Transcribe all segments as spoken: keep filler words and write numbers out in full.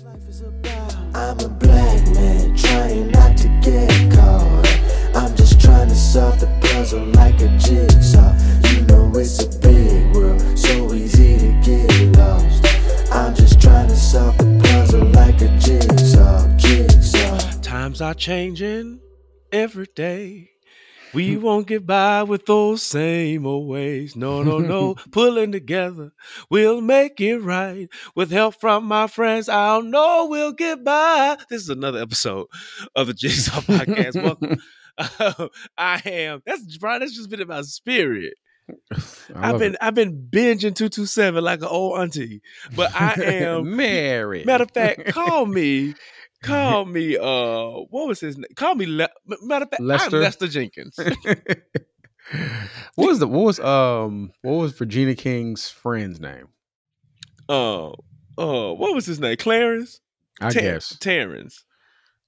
This life is about. I'm a black man trying not to get caught. I'm just trying to solve the puzzle like a jigsaw. You know it's a big world, so easy to get lost. I'm just trying to solve the puzzle like a jigsaw, jigsaw. Times are changing every day. We won't get by with those same old ways. No, no, no. Pulling together, we'll make it right. With help from my friends, I'll know we'll get by. This is another episode of the Jigsaw Podcast. Welcome. uh, I am. That's Bryan. That's just been in my spirit. I've been it. I've been binging two two seven like an old auntie. But I am married. Matter of fact, call me. Call me, uh, what was his name? Call me, Le- matter of fact, Lester. I'm Lester Jenkins. What was the, what was, um, what was Virginia King's friend's name? Oh, uh, uh, what was his name? Clarence? I Ter- guess. Terrence.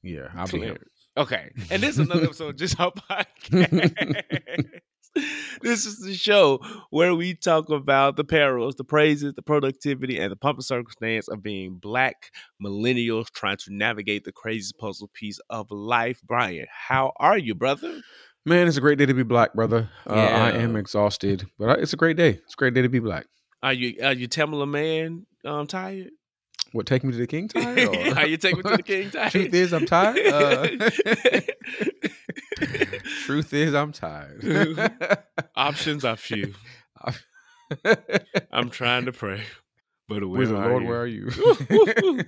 Yeah, I'll Clarence. Be him. Okay. And this is another episode of Just Our Podcast. This is the show where we talk about the perils, the praises, the productivity, and the pomp and circumstance of being black millennials trying to navigate the craziest puzzle piece of life. Bryan, how are you, brother? Man, it's a great day to be black, brother. Yeah. Uh, I am exhausted, but I, it's a great day. It's a great day to be black. Are you are you Tamala man um, tired? What, take me to the king tired? Or? Are you take me to the king tired? Truth is, I'm tired. Uh... Truth is, I'm tired. Options are few. I'm trying to pray, but where the Lord, you? Where are you?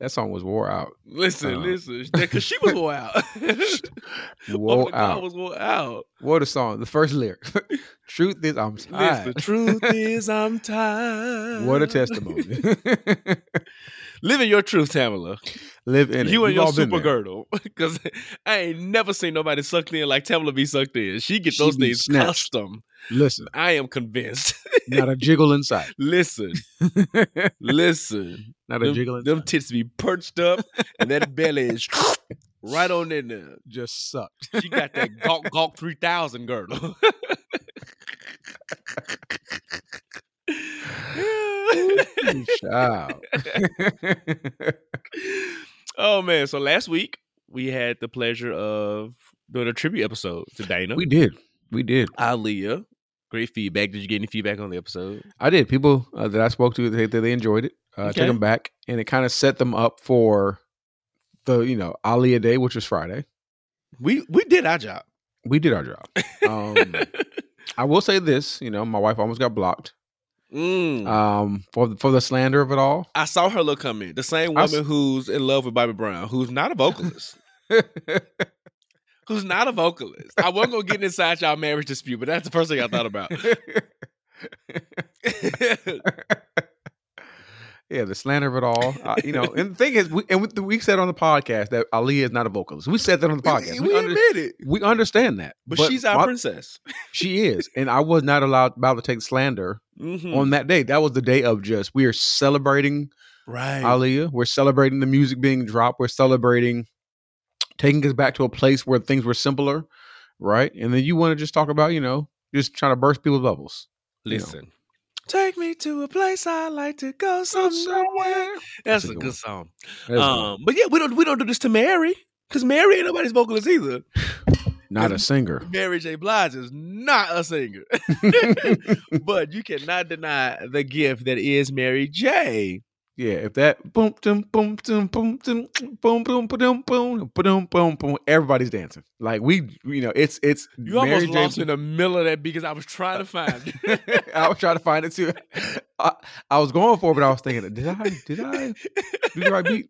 That song was wore out. Listen, um, listen, because she was wore out. Wore out. Was wore out. What a song! The first lyric. Truth is, I'm tired. Listen, the truth is, I'm tired. What a testimony. Live in your truth, Tamala. Live in it. You and your super girdle. Because I ain't never seen nobody sucked in like Tamala be sucked in. She get those things custom. Listen. I am convinced. Not a jiggle inside. Listen. Listen. Not a jiggle inside. Them tits be perched up and that belly is right on in there. Just sucked. She got that Gawk Gawk three thousand girdle. Oh man, so last week we had the pleasure of doing a tribute episode to Dana. We did. We did. Aaliyah. Great feedback. Did you get any feedback on the episode? I did. People uh, that I spoke to, they, they enjoyed it. Uh, okay. Took them back. And it kind of set them up for the, you know, Aaliyah Day, which was Friday. We we did our job. We did our job. Um, I will say this, you know, my wife almost got blocked. Mm. Um, for the, for the slander of it all. I saw her look come in. The same woman was... who's in love with Bobby Brown, who's not a vocalist. Who's not a vocalist. I wasn't going to get inside y'all marriage dispute, but that's the first thing I thought about. Yeah, the slander of it all. Uh, you know, and the thing is, we, and we, we said on the podcast that Aaliyah is not a vocalist. We said that on the podcast. We, we under, admit it. We understand that. But, but she's our my, princess. She is. And I was not allowed about to take slander mm-hmm. on that day. That was the day of just, we are celebrating right. Aaliyah. We're celebrating the music being dropped. We're celebrating taking us back to a place where things were simpler, right? And then you want to just talk about, you know, just trying to burst people's bubbles. Listen. You know. Take me to a place I like to go somewhere. That's, That's a good one. Song. That's um, good. But yeah, we don't we don't do this to Mary because Mary ain't nobody's vocalist either. Not a singer. Mary J. Blige is not a singer. But you cannot deny the gift that is Mary J. Yeah, if that boom boom boom boom boom boom boom boom boom boom boom boom boom, everybody's dancing. Like we, you know, it's it's. You almost lost in the middle of that because I was trying to find it. I was trying to find it too. I, I was going for it, but I was thinking, did I did I do the right beat?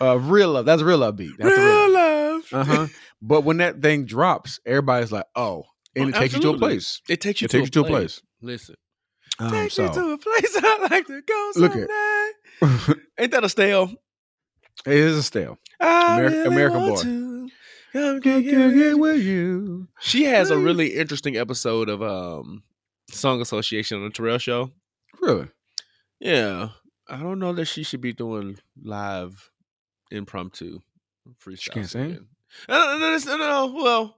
Uh, real love. That's real love beat. That's real love. Uh huh. But when that thing drops, everybody's like, oh, and it takes you to a place. It takes you to a place. Listen. Um, Take so, me to a place I like to go someday. Look at, ain't that a stale? It is a stale. Ameri- really American boy. To come get, get, get with you. She has a really interesting episode of um, Song Association on the Terrell Show. Really? Yeah. I don't know that she should be doing live impromptu freestyle. She can't sing? No, no, no, no. Well,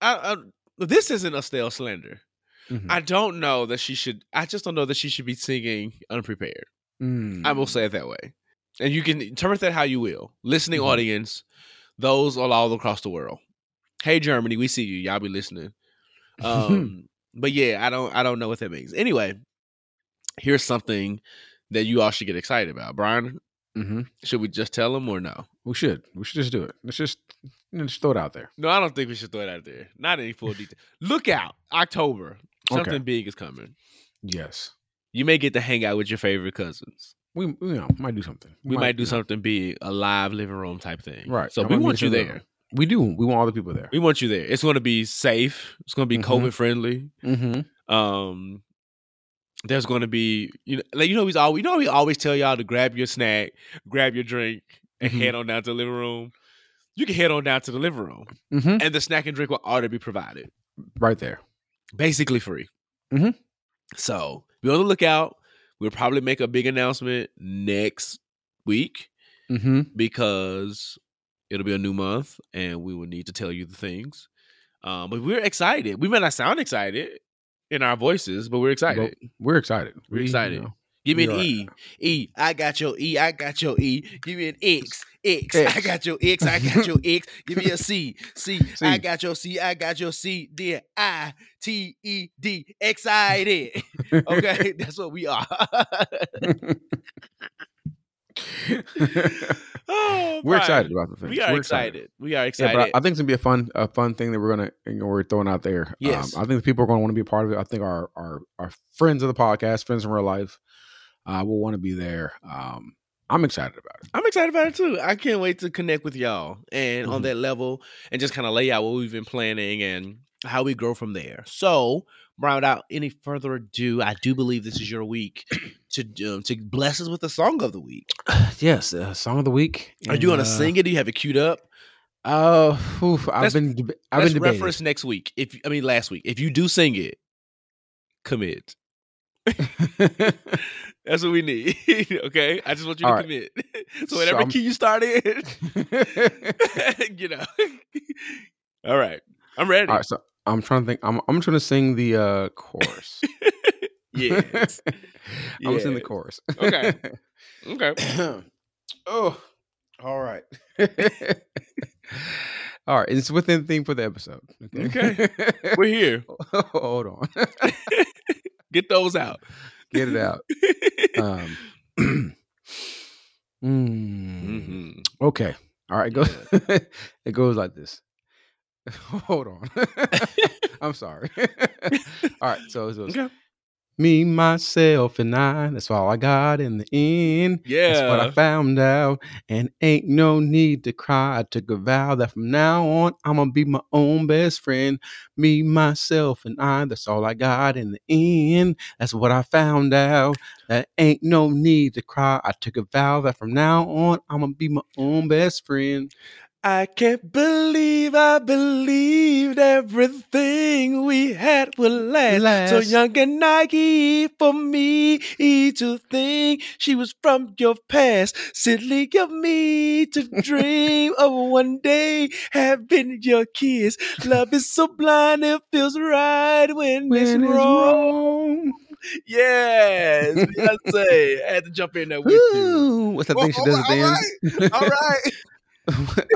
I, I, this isn't a stale slander. Mm-hmm. I don't know that she should. I just don't know that she should be singing unprepared. Mm. I will say it that way. And you can interpret that how you will. Listening mm-hmm. audience, those are all across the world. Hey, Germany, we see you. Y'all be listening. Um, but yeah, I don't I don't know what that means. Anyway, here's something that you all should get excited about. Bryan, mm-hmm. should we just tell them or no? We should. We should just do it. Let's just, let's throw it out there. No, I don't think we should throw it out there. Not any full detail. Look out. October. Something okay. big is coming. Yes. You may get to hang out with your favorite cousins. We you know might do something. We, we might, might do something big, a live living room type thing. Right. So I we want you there. Room. We do. We want all the people there. We want you there. It's going to be safe. It's going to be mm-hmm. COVID friendly. Mm-hmm. Um, there's going to be you know like you know we always you know we always tell y'all to grab your snack, grab your drink, and mm-hmm. head on down to the living room. You can head on down to the living room, mm-hmm. and the snack and drink will already be provided right there, basically free. Mm-hmm. So be on the lookout. We'll probably make a big announcement next week mm-hmm. because it'll be a new month and we will need to tell you the things. Um, but we're excited. We may not sound excited in our voices, but we're excited. But we're excited. We're we, excited. You know, give me an are. E. E. I got your E. I got your E. Give me an X. X. X. I got your X. I got your X. Give me a C. C. C. I got your C. I got your C. Then I. T. E. D. Excited. Okay, that's what we are. oh, we're excited about the thing. We are we're excited. excited. We are excited. Yeah, but I, I think it's gonna be a fun, a fun thing that we're gonna you know, we're throwing out there. Yes, um, I think the people are gonna want to be a part of it. I think our our our friends of the podcast, friends in real life, uh, will want to be there. Um, I'm excited about it. I'm excited about it too. I can't wait to connect with y'all and mm-hmm. on that level and just kind of lay out what we've been planning and how we grow from there. So, Bryan, without any further ado, I do believe this is your week to um, to bless us with the song of the week. Yes, uh, song of the week. Are and, you going to uh, sing it? Do you have it queued up? Uh, oof, I've been deb- I've been debating. Reference next week. If I mean last week, if you do sing it, commit. That's what we need. Okay, I just want you All to right. commit. So whatever so key you start in, you know. All right, I'm ready. All right, so I'm trying to think. I'm I'm trying to sing the uh, chorus. yes. I'm yes. singing the chorus. okay. Okay. oh, all right. all right. It's within theme for the episode. Okay. okay. We're here. Hold on. Get those out. Get it out. Um, mm. mm-hmm. Okay. All right. It goes, it goes like this. Hold on. I'm sorry. all right. So, so, so. Okay. Me, myself, and I. That's all I got in the end. Yeah. That's what I found out. And ain't no need to cry. I took a vow that from now on, I'm going to be my own best friend. Me, myself, and I. That's all I got in the end. That's what I found out. That ain't no need to cry. I took a vow that from now on, I'm going to be my own best friend. I can't believe I believed everything we had would last. last. So young and naive for me to think she was from your past. Silly of me to dream of one day having your kiss. Love is so blind, it feels right when, when it's, it's wrong. wrong. Yes, Beyonce. I had to jump in there with Woo. you. What's that well, thing she does at the end? All right. All right.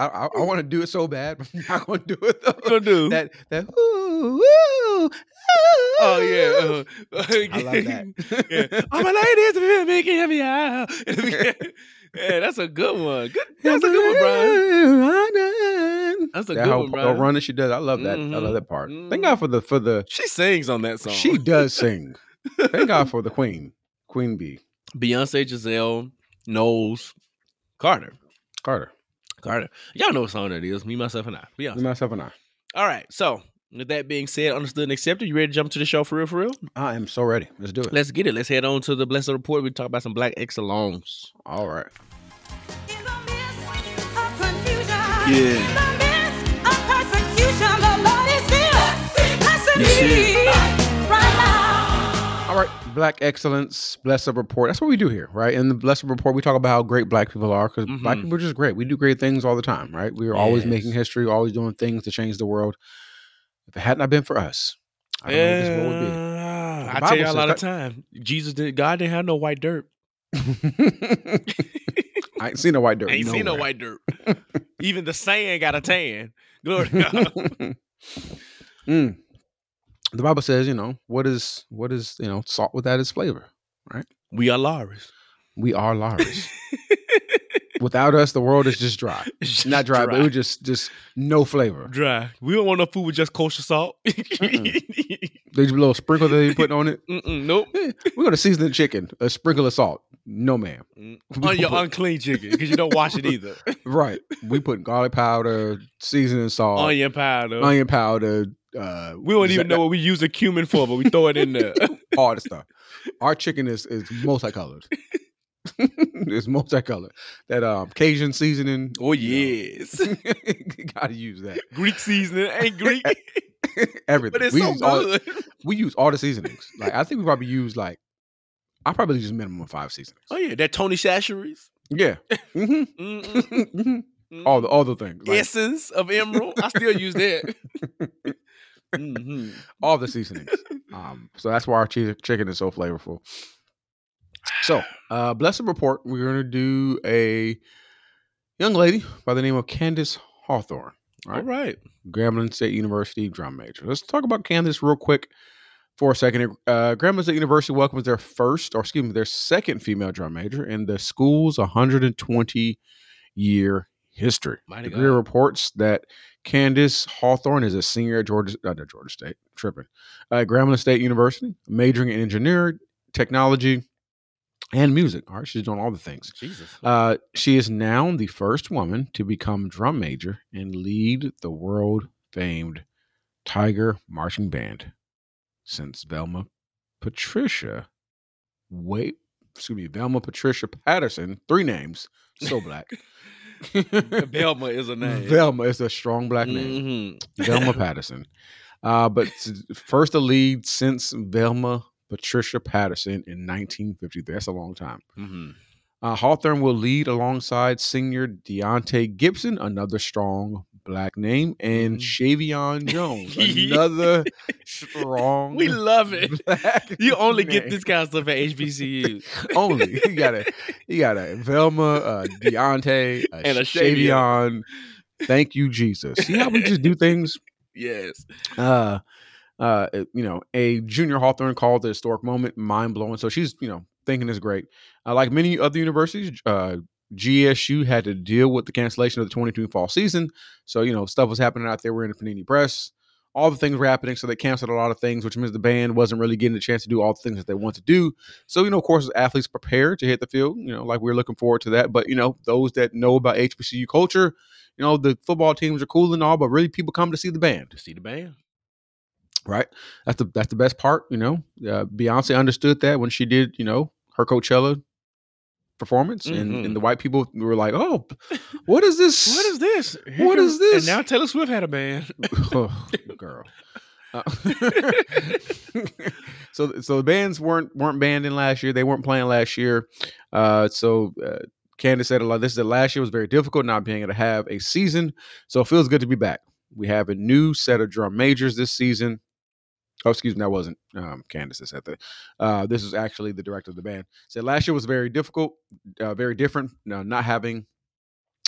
I, I, I want to do it so bad, but I'm not going to do it though. Gonna do that. That ooh, ooh, ooh. Oh yeah, uh, I love that. yeah. All my ladies, we can help me out. yeah, that's a good one. Good, that's a good one, Bryan. That's a that good whole, one, Bryan. The run that she does, I love that. Mm-hmm. I love that part. Mm-hmm. Thank God for the for the. She sings on that song. She does sing. Thank God for the Queen, Queen Bee, Beyonce, Giselle Knowles-Carter, Carter. Carter. Y'all know what song that is. Me, myself, and I. Me, myself, and I. All right. So, with that being said, understood and accepted, you ready to jump to the show for real, for real? I am so ready. Let's do it. Let's get it. Let's head on to the Blessed Report. We talk about some Black excellence. All right. In the midst of confusion, yeah. In the midst of persecution, the Lord is here. Blessed me right now. All right. Black excellence, Blessed Report. That's what we do here, right? In the Blessed Report, we talk about how great Black people are because mm-hmm. Black people are just great. We do great things all the time, right? We are yes. always making history, always doing things to change the world. If it had not been for us, I don't yeah. know what this world would be. I tell you a lot of time, Jesus did. God didn't have no white dirt. I ain't seen no white dirt. I ain't nowhere. seen no white dirt. Even the sand got a tan. Glory to God. Mm. The Bible says, you know, what is what is you know salt without its flavor, right? We are Laris. We are Laris. Without us, the world is just dry. Just Not dry, dry. but it was just just no flavor. Dry. We don't want no food with just kosher salt. There's a little sprinkle that you put on it. Mm-mm, nope. Eh, we're going to season the chicken. A sprinkle of salt. No, ma'am. Mm. On your put... unclean chicken, because you don't wash it either. Right. We put garlic powder, seasoning salt. Onion powder. Onion powder. Uh, we don't even that... know what we use a cumin for, but we throw it in there. All the stuff. Our chicken is, is multicolored. It's multicolored. That um, Cajun seasoning. Oh yes, you know, gotta use that. Greek seasoning ain't Greek. Everything. But it's we so use good. All, we use all the seasonings. Like I think we probably use like I probably use a minimum of five seasonings. Oh yeah, that Tony Shacheries. Yeah. Mm-hmm. Mm-hmm. Mm-hmm. All the other things. Like, essence of emerald. I still use that. Mm-hmm. All the seasonings. Um, so that's why our cheese, chicken is so flavorful. So, uh, blessed report. We're going to do a young lady by the name of Candace Hawthorne. All right. All right. Grambling State University drum major. Let's talk about Candace real quick for a second. Uh, Grambling State University welcomes their first, or excuse me, their second female drum major in the school's one hundred twenty year history. Mighty the degree God. reports that Candace Hawthorne is a senior at Georgia, uh, Georgia State, tripping, uh, Grambling State University, majoring in engineering, technology, and music. All right. She's doing all the things. Jesus. Uh, she is now the first woman to become drum major and lead the world famed Tiger Marching Band since Velma Patricia. Wait, excuse me. Velma Patricia Patterson. Three names. So black. Velma is a name. Velma is a strong black name. Mm-hmm. Velma Patterson. Uh, but first to lead since Velma Patricia Patterson in nineteen fifty-three. That's a long time. Mm-hmm. Uh, Hawthorne will lead alongside senior Deontay Gibson, another strong black name, and Shavion Jones, another strong. We love it. You only name. Get this kind of stuff at H B C U. Only you got a you got a Velma, a Deontay, a and a Shavion. Thank you, Jesus. See how we just do things. Yes. Uh, Uh, you know, a junior Hawthorne called the historic moment mind-blowing. So she's, you know, thinking it's great. Uh, like many other universities, uh, G S U had to deal with the cancellation of the twenty-two fall season. So, you know, stuff was happening out there. We're in the Panini Press. All the things were happening. So they canceled a lot of things, which means the band wasn't really getting a chance to do all the things that they want to do. So, you know, of course, athletes prepare to hit the field, you know, like we're looking forward to that. But, you know, those that know about H B C U culture, you know, the football teams are cool and all, but really people come to see the band. To see the band. Right. That's the that's the best part. You know, uh, Beyonce understood that when she did, you know, her Coachella performance mm-hmm. and, and the white people were like, oh, what is this? What is this? Here what is this? And now Taylor Swift had a band. Oh, girl. Uh, so so the bands weren't weren't banned in last year. They weren't playing last year. Uh, so uh, Candace said a lot. This is that last year was very difficult not being able to have a season. So it feels good to be back. We have a new set of drum majors this season. Oh, excuse me, that wasn't um, Candace that said that. Uh, this is actually the director of the band. Said last year was very difficult, uh, very different, no, not having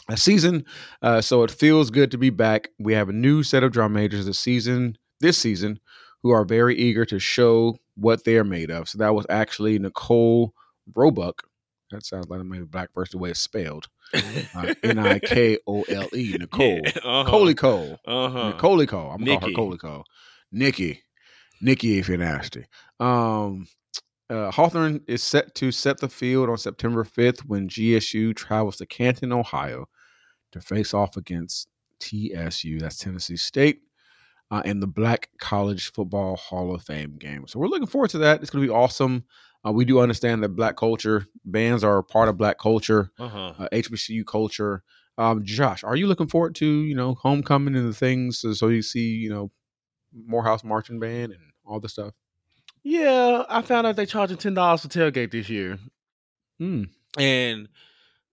a season. Uh, so it feels good to be back. We have a new set of drum majors this season, this season, who are very eager to show what they are made of. So that was actually Nicole Roebuck. That sounds like maybe black person the way it's spelled. Uh, N I K O L E, Nicole. Yeah, uh-huh. Coley Cole. Uh-huh. Coley Cole. I'm going to call her Coley Cole. Nikki. Nikki, if you're nasty. Um, uh, Hawthorne is set to set the field on September fifth when G S U travels to Canton, Ohio to face off against T S U. That's Tennessee State. Uh, in the Black College Football Hall of Fame game. So we're looking forward to that. It's going to be awesome. Uh, we do understand that black culture, bands are a part of black culture, uh-huh. uh, H B C U culture. Um, Josh, are you looking forward to, you know, homecoming and the things? So, so you see, you know, Morehouse Marching Band and all the stuff. Yeah, I found out they charging ten dollars for tailgate this year. Mm. And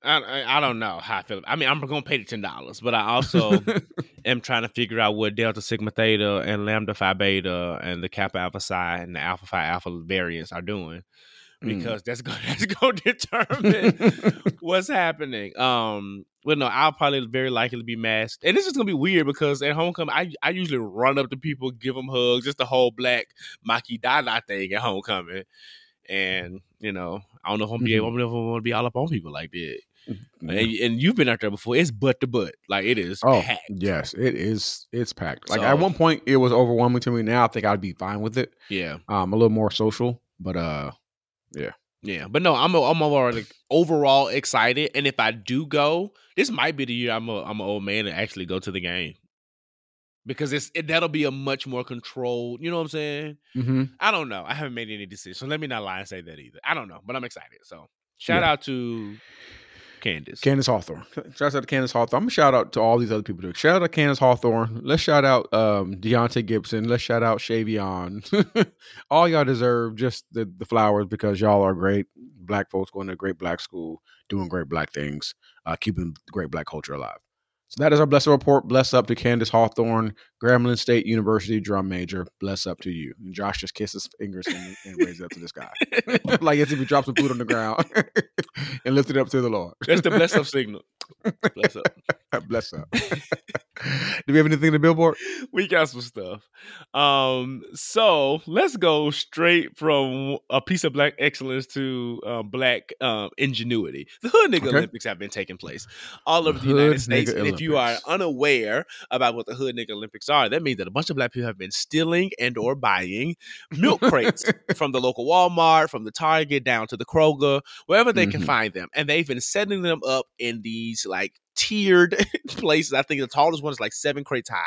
I, I I don't know how I feel. I mean, I'm going to pay the ten dollars, but I also am trying to figure out what Delta Sigma Theta and Lambda Phi Beta and the Kappa Alpha Psi and the Alpha Phi Alpha variants are doing. because mm. that's going that's going to determine what's happening. Um, well, no, I'll probably very likely be masked. And this is going to be weird because at homecoming, I, I usually run up to people, give them hugs, just the whole black Maki Dada thing at homecoming. And, you know, I don't know if I'm, mm-hmm. be able, I'm never want to be all up on people like that. Mm-hmm. And, and you've been out there before. It's butt to butt. Like, it is oh, packed. Yes, it is. It's packed. Like, so, at one point, it was overwhelming to me. Now I think I'd be fine with it. Yeah. Um, a little more social, but, uh, yeah. Yeah. But no, I'm a, I'm already like, overall excited. And if I do go, this might be the year I'm a, I'm an old man and actually go to the game. Because it's it, that'll be a much more controlled, you know what I'm saying? Mm-hmm. I don't know. I haven't made any decisions. So let me not lie and say that either. I don't know, but I'm excited. So shout yeah. out to Candace. Candace Hawthorne. Shout out to Candace Hawthorne. I'm going to shout out to all these other people too. Shout out to Candace Hawthorne. Let's shout out um, Deontay Gibson. Let's shout out Shavion. All y'all deserve just the, the flowers because y'all are great black folks going to a great black school, doing great black things, uh, keeping great black culture alive. So that is our Bless Up Report. Bless up to Candace Hawthorne, Grambling State University drum major. Bless up to you. And Josh just kissed his fingers and, and raised it up to the sky. Like as if he dropped some food on the ground and lifted it up to the Lord. That's the bless up signal. Bless up. Bless up. Do we have anything in the billboard? We got some stuff. Um, so let's go straight from a piece of black excellence to uh, black um, ingenuity. The Hood Nigga okay. Olympics have been taking place all over the, the United States. And Olympics. If you are unaware about what the Hood Nigga Olympics are, that means that a bunch of black people have been stealing and or buying milk crates from the local Walmart, from the Target, down to the Kroger, wherever they mm-hmm. can find them. And they've been setting them up in these like tiered places. I think the tallest one is like seven crates high.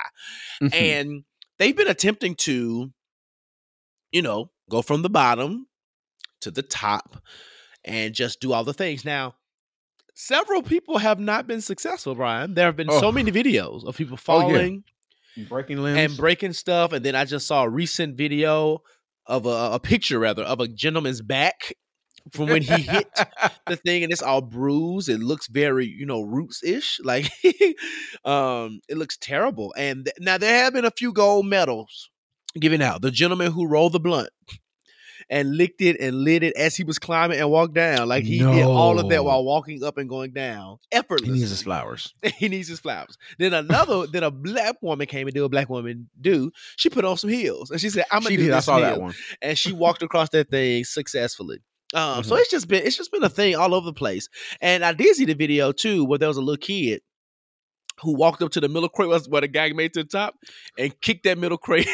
Mm-hmm. And they've been attempting to, you know, go from the bottom to the top and just do all the things. Now, several people have not been successful, Bryan. There have been oh. so many videos of people falling oh, yeah. breaking limbs and breaking stuff. And then I just saw a recent video of a, a picture rather of a gentleman's back from when he hit the thing, and it's all bruised. It looks very, you know, roots-ish. Like, um, it looks terrible. And th- now there have been a few gold medals given out. The gentleman who rolled the blunt and licked it and lit it as he was climbing and walked down. Like, he no. did all of that while walking up and going down. Effortless. He needs his flowers. He needs his flowers. Then another, then a black woman came and did a black woman do. She put on some heels. And she said, I'm going to do this I saw heel. That one. And she walked across that thing successfully. Um, mm-hmm. So it's just been it's just been a thing all over the place. And I did see the video too where there was a little kid who walked up to the middle crate where the guy made to the top and kicked that middle crate.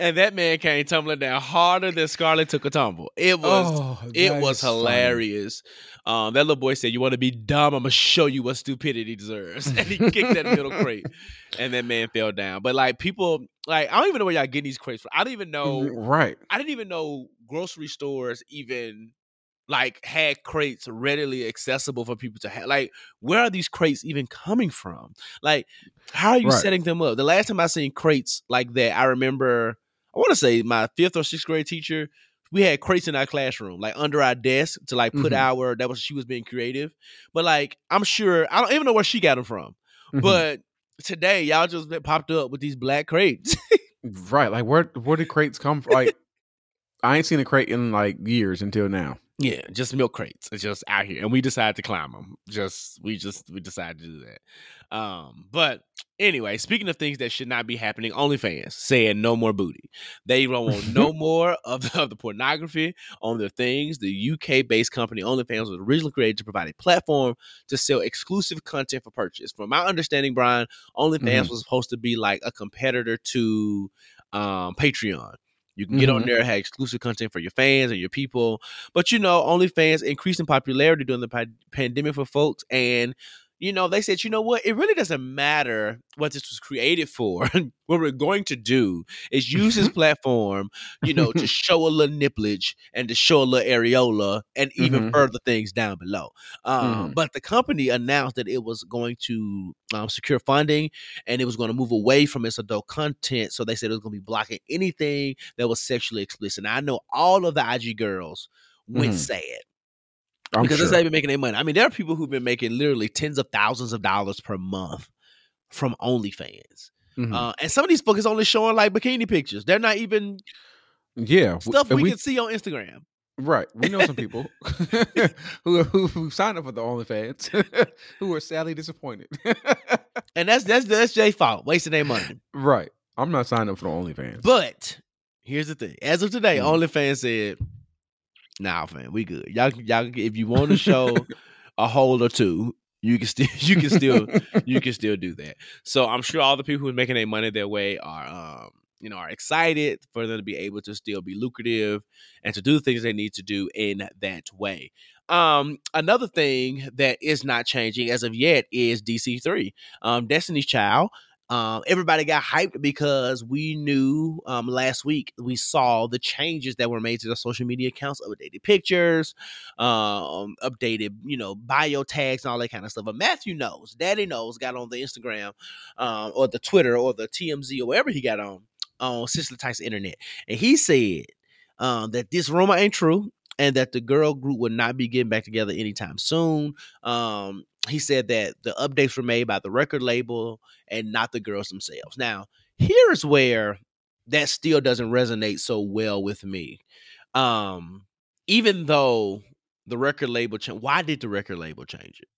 And that man came tumbling down harder than Scarlett took a tumble. It was oh, it was hilarious. Um, that little boy said, "You want to be dumb? I'm gonna show you what stupidity deserves." And he kicked that middle crate, and that man fell down. But like people, like I don't even know where y'all getting these crates from. I don't even know. Right. I didn't even know grocery stores even like had crates readily accessible for people to have. Like, where are these crates even coming from? Like, how are you right. setting them up? The last time I seen crates like that, I remember. I want to say my fifth or sixth grade teacher, we had crates in our classroom, like under our desk to like put mm-hmm. our, that was, she was being creative. But like, I'm sure, I don't even know where she got them from. Mm-hmm. But today, y'all just popped up with these black crates. Right. Like where, where did crates come from? Like, I ain't seen a crate in like years until now. Yeah. Just milk crates. It's just out here. And we decided to climb them. Just, we just, we decided to do that. Um, but anyway, speaking of things that should not be happening, OnlyFans saying no more booty. They don't want no more of the, of the pornography on their things. The U K-based company OnlyFans was originally created to provide a platform to sell exclusive content for purchase. From my understanding, Bryan, OnlyFans mm-hmm. was supposed to be like a competitor to um, Patreon. You can get mm-hmm. on there and have exclusive content for your fans and your people. But, you know, OnlyFans increased in popularity during the pa- pandemic for folks, and you know, they said, you know what? It really doesn't matter what this was created for. What we're going to do is use this platform, you know, to show a little nipplage and to show a little areola and even mm-hmm. further things down below. Um, mm-hmm. But the company announced that it was going to um, secure funding and it was going to move away from its adult content. So they said it was going to be blocking anything that was sexually explicit. Now, I know all of the I G girls went mm-hmm. sad. I'm because sure. that's how they've been making their money. I mean, there are people who've been making literally tens of thousands of dollars per month from OnlyFans. Mm-hmm. Uh, and some of these folks is only showing like bikini pictures. They're not even Yeah. Stuff we, we can see on Instagram. Right. We know some people who, who who signed up for the OnlyFans who are sadly disappointed. And that's that's that's Jay's fault, wasting their money. Right. I'm not signed up for the OnlyFans. But here's the thing. As of today, mm. OnlyFans said, nah, fam, we good. Y'all y'all if you want to show a hole or two, you can still you can still you can still do that. So I'm sure all the people who are making their money their way are um you know, are excited for them to be able to still be lucrative and to do the things they need to do in that way. Um, another thing that is not changing as of yet is D C three, um, Destiny's Child. Um, everybody got hyped because we knew um, last week we saw the changes that were made to the social media accounts, updated pictures, um, updated, you know, bio tags and all that kind of stuff. But Matthew knows, Daddy knows, got on the Instagram um, or the Twitter or the T M Z or wherever he got on. on Sister Tyson internet, and he said um, that this rumor ain't true and that the girl group would not be getting back together anytime soon. Um, he said that the updates were made by the record label and not the girls themselves. Now, here is where that still doesn't resonate so well with me. Um, even though the record label changed, why did the record label change it?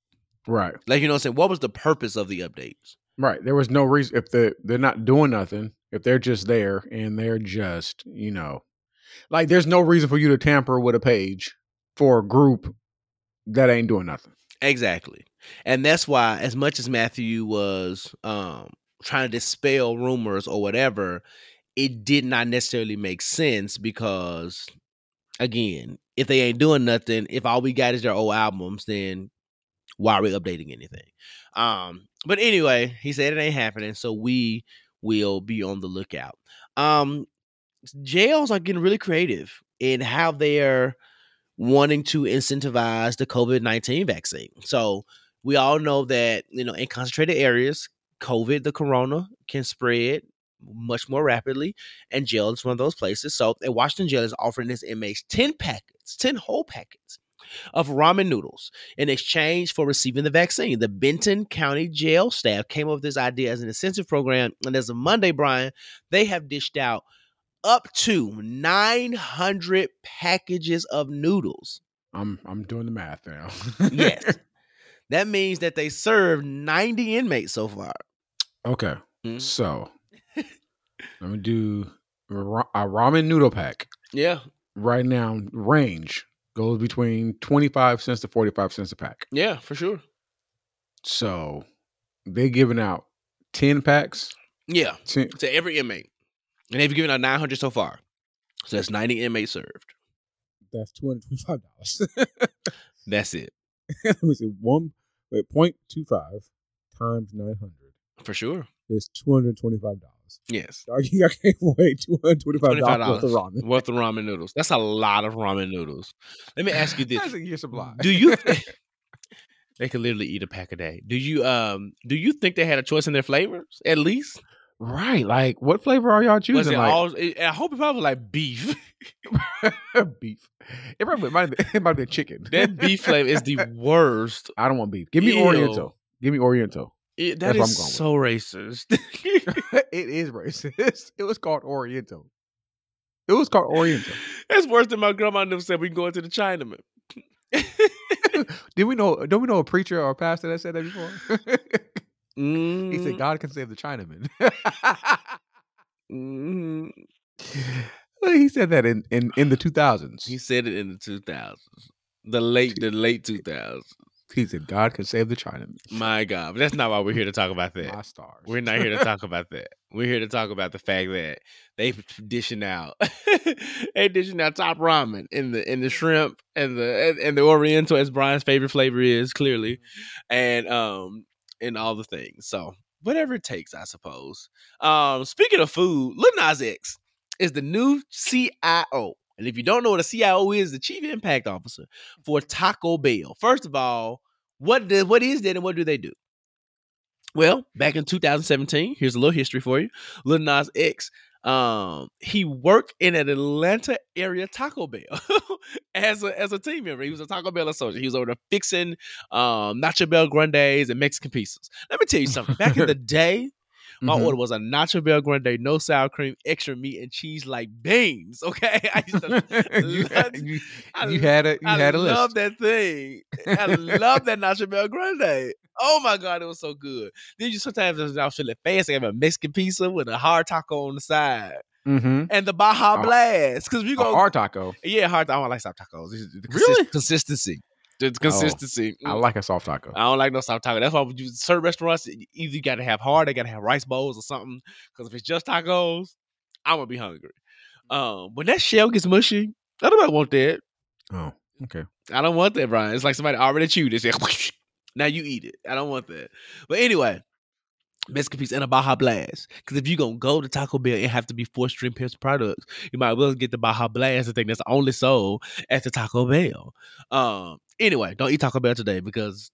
Right. Like, you know what I'm saying? What was the purpose of the updates? Right. There was no reason if the, they're not doing nothing. If they're just there and they're just, you know, like there's no reason for you to tamper with a page for a group that ain't doing nothing. Exactly. And that's why, as much as Matthew was um, trying to dispel rumors or whatever, it did not necessarily make sense because, again, if they ain't doing nothing, if all we got is their old albums, then why are we updating anything? Um, but anyway, he said it ain't happening. So we will be on the lookout. Um, jails are getting really creative in how they're wanting to incentivize the COVID nineteen vaccine. So we all know that, you know, in concentrated areas, COVID, the corona, can spread much more rapidly, and jail is one of those places. So a Washington jail is offering its inmates ten packets, ten whole packets of ramen noodles in exchange for receiving the vaccine. The Benton County jail staff came up with this idea as an incentive program. And as of Monday, Bryan, they have dished out up to nine hundred packages of noodles. I'm I'm doing the math now. Yes. That means that they served ninety inmates so far. Okay. Mm-hmm. So let me do a ramen noodle pack. Yeah. Right now, range goes between twenty-five cents to forty-five cents a pack. Yeah, for sure. So they're giving out ten packs? Yeah, ten to every inmate. And they've given out nine hundred so far. So that's ninety inmates served. That's two hundred twenty-five dollars. That's it. It was at one, wait, zero point two five times nine hundred. For sure. It's two hundred twenty-five dollars. Yes. I gave away two hundred twenty-five dollars worth of ramen. Worth of ramen noodles. That's a lot of ramen noodles. Let me ask you this. That's a year supply. Do you th- they could literally eat a pack a day. Do you um do you think they had a choice in their flavors? At least? Right. Like, what flavor are y'all choosing? Was it like, all, I hope it probably was like beef. Beef. It probably might have been, it might have been chicken. That beef flavor is the worst. I don't want beef. Give me Ew. Oriental. Give me Oriental. It, that That's is so with. Racist. It is racist. It was called Oriental. It was called Oriental. That's worse than my grandma never said we can go into the Chinaman. Did we know? Don't we know a preacher or a pastor that said that before? Mm. He said God can save the Chinaman. Mm. He said that in, in, in the two thousands. He said it in the two thousands. The late the late two thousands. He said, God can save the Chinaman. My God. But that's not why we're here to talk about that. My stars. We're not here to talk about that. We're here to talk about the fact that they dishing out they dishing out top ramen in the in the shrimp and the and the Oriental, as Brian's favorite flavor is, clearly. And um and all the things. So whatever it takes, I suppose. Um speaking of food, Lil Nas X is the new C I O. And if you don't know what a C I O is, the Chief Impact Officer for Taco Bell. First of all, what does what is that and what do they do? Well, back in two thousand seventeen, here's a little history for you. Lil Nas X, um, he worked in an Atlanta area Taco Bell as a as a team member. He was a Taco Bell associate. He was over there fixing um, Nacho Bell Grandes and Mexican pizzas. Let me tell you something. Back in the day, My mm-hmm. order was a nacho bel grande, no sour cream, extra meat and cheese like beans. Okay, I used to you, love, had, you, I, you had a you I had a list. I love that thing. I love that nacho bel grande. Oh my God, it was so good. Then you sometimes I was feeling fancy. I have a Mexican pizza with a hard taco on the side. Mm-hmm. And the Baja oh, Blast, because we go hard taco. Yeah, hard. I don't like soft tacos. The, the really, consist- consistency. The consistency. Oh, I like a soft taco. I don't like no soft taco. That's why you serve restaurants. Either you got to have hard, they got to have rice bowls or something. Because if it's just tacos, I'm gonna be hungry. Um, when that shell gets mushy, I don't want that. Oh, okay. I don't want that, Bryan. It's like somebody already chewed it. It's like, now you eat it. I don't want that. But anyway. Mexican pizza and a Baja Blast. Because if you're going to go to Taco Bell and have to be forced to drink Pepsi products, you might as well get the Baja Blast, the thing that's only sold at the Taco Bell. Um, anyway, don't eat Taco Bell today because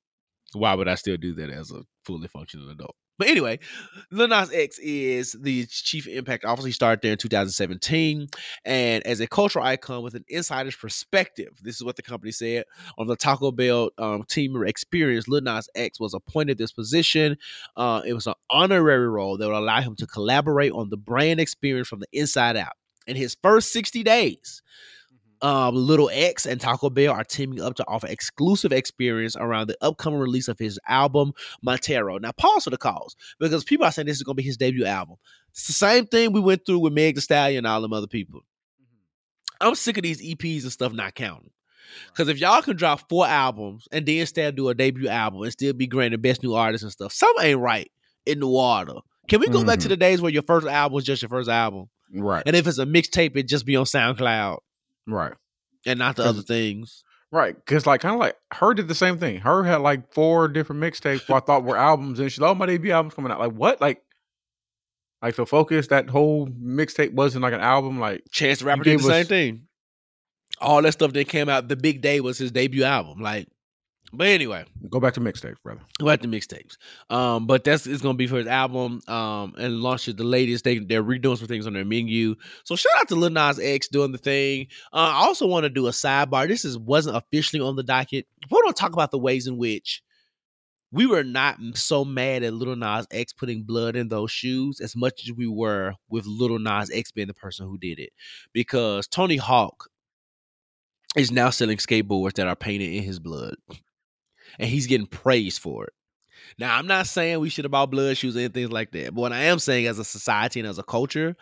why would I still do that as a fully functioning adult? But anyway, Lil Nas X is the chief impact officer. He started there in two thousand seventeen. And as a cultural icon with an insider's perspective, this is what the company said. On the Taco Bell um, team experience, Lil Nas X was appointed this position. Uh, it was an honorary role that would allow him to collaborate on the brand experience from the inside out. In his first sixty days, Um, Lil X and Taco Bell are teaming up to offer exclusive experience around the upcoming release of his album, Montero. Now, pause for the cause, because people are saying this is going to be his debut album. It's the same thing we went through with Meg Thee Stallion and all them other people. Mm-hmm. I'm sick of these E Ps and stuff not counting. Because if y'all can drop four albums and then still do a debut album and still be granted Best New Artist and stuff, something ain't right in the water. Can we go mm-hmm. back to the days where your first album was just your first album? Right. And if it's a mixtape, it'd just be on SoundCloud. Right. And not the other things. Right. Because, like, kind of like her did the same thing. Her had like four different mixtapes I thought were albums, and she's like, oh, my debut album's coming out. Like, what? Like, like the focus, that whole mixtape wasn't like an album. Like, Chance the Rapper did the us- same thing. All that stuff that came out, The Big Day was his debut album. Like, but anyway. Go back to mixtapes, brother. Go back to mixtapes. Um, but that's it's going to be for his album um, and launch it the latest. They, they're redoing some things on their menu. So shout out to Lil Nas X doing the thing. Uh, I also want to do a sidebar. This is wasn't officially on the docket. We're going to talk about the ways in which we were not so mad at Lil Nas X putting blood in those shoes as much as we were with Lil Nas X being the person who did it. Because Tony Hawk is now selling skateboards that are painted in his blood. And he's getting praised for it. Now, I'm not saying we should have bought blood shoes and things like that. But what I am saying as a society and as a culture,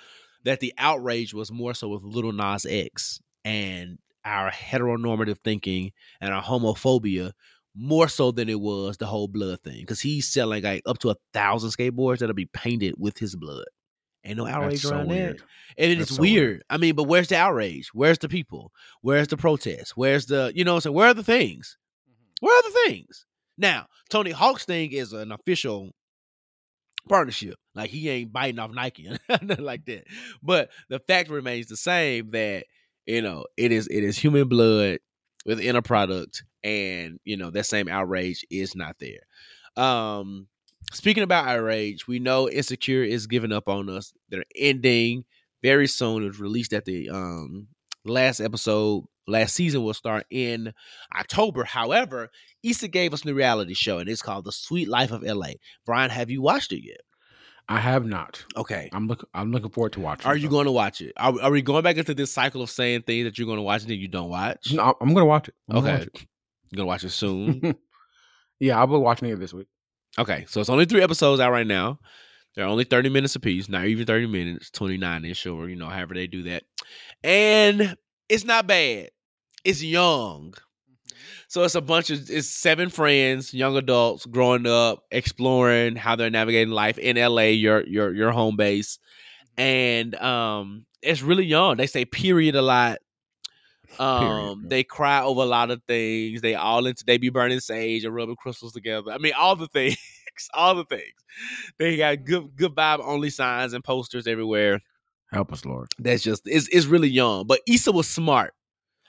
that the outrage was more so with Lil Nas X and our heteronormative thinking and our homophobia more so than it was the whole blood thing. Because he's selling like up to a thousand skateboards that'll be painted with his blood. Ain't no outrage around that. And it's weird. I mean, but where's the outrage? Where's the people? Where's the protest? Where's the, you know what I'm saying? Where are the things? What are the things? Now, Tony Hawk's thing is an official partnership. Like, he ain't biting off Nike and nothing like that. But the fact remains the same that, you know, it is it is human blood within a product. And, you know, that same outrage is not there. Um, speaking about outrage, we know Insecure is giving up on us. They're ending very soon. It was released at the um, last episode. Last season will start in October. However, Issa gave us a new reality show, and it's called The Sweet Life of L A. Bryan, have you watched it yet? I have not. Okay. I'm look. I'm looking forward to watching it. Are you going to watch it? Are, are we going back into this cycle of saying things that you're going to watch and then you don't watch? No, I'm going to watch it. I'm okay. Watch it. You're going to watch it soon? Yeah, I'll be watching it this week. Okay. So it's only three episodes out right now. They're only thirty minutes apiece. Not even thirty minutes. twenty-nine-ish or, you know, however they do that. And it's not bad. It's young. So it's a bunch of, it's seven friends, young adults growing up, exploring how they're navigating life in L A, your your your home base. And um, it's really young. They say period a lot. Um, period. They cry over a lot of things. They all into, they be burning sage and rubbing crystals together. I mean, all the things, all the things. They got good, good vibe only signs and posters everywhere. Help us, Lord. That's just, it's, it's really young. But Issa was smart.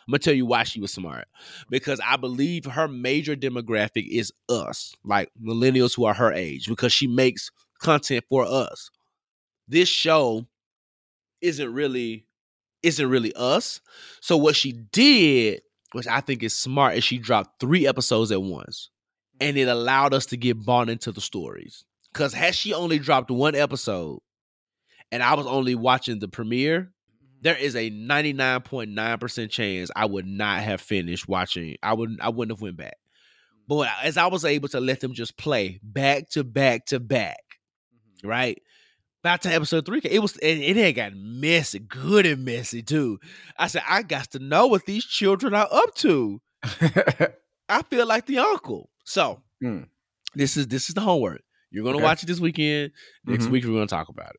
I'm going to tell you why she was smart. Because I believe her major demographic is us, like millennials who are her age, because she makes content for us. This show isn't really, isn't really us. So what she did, which I think is smart, is she dropped three episodes at once. And it allowed us to get bought into the stories. Because had she only dropped one episode and I was only watching the premiere, there is a ninety-nine point nine percent chance I would not have finished watching. I wouldn't I wouldn't have went back. But as I was able to let them just play back to back to back, mm-hmm. right? By the time episode three, it was it, it had gotten messy, good and messy too. I said, I got to know what these children are up to. I feel like the uncle. So mm. this is this is the homework. You're gonna okay. watch it this weekend. Next mm-hmm. week we're gonna talk about it.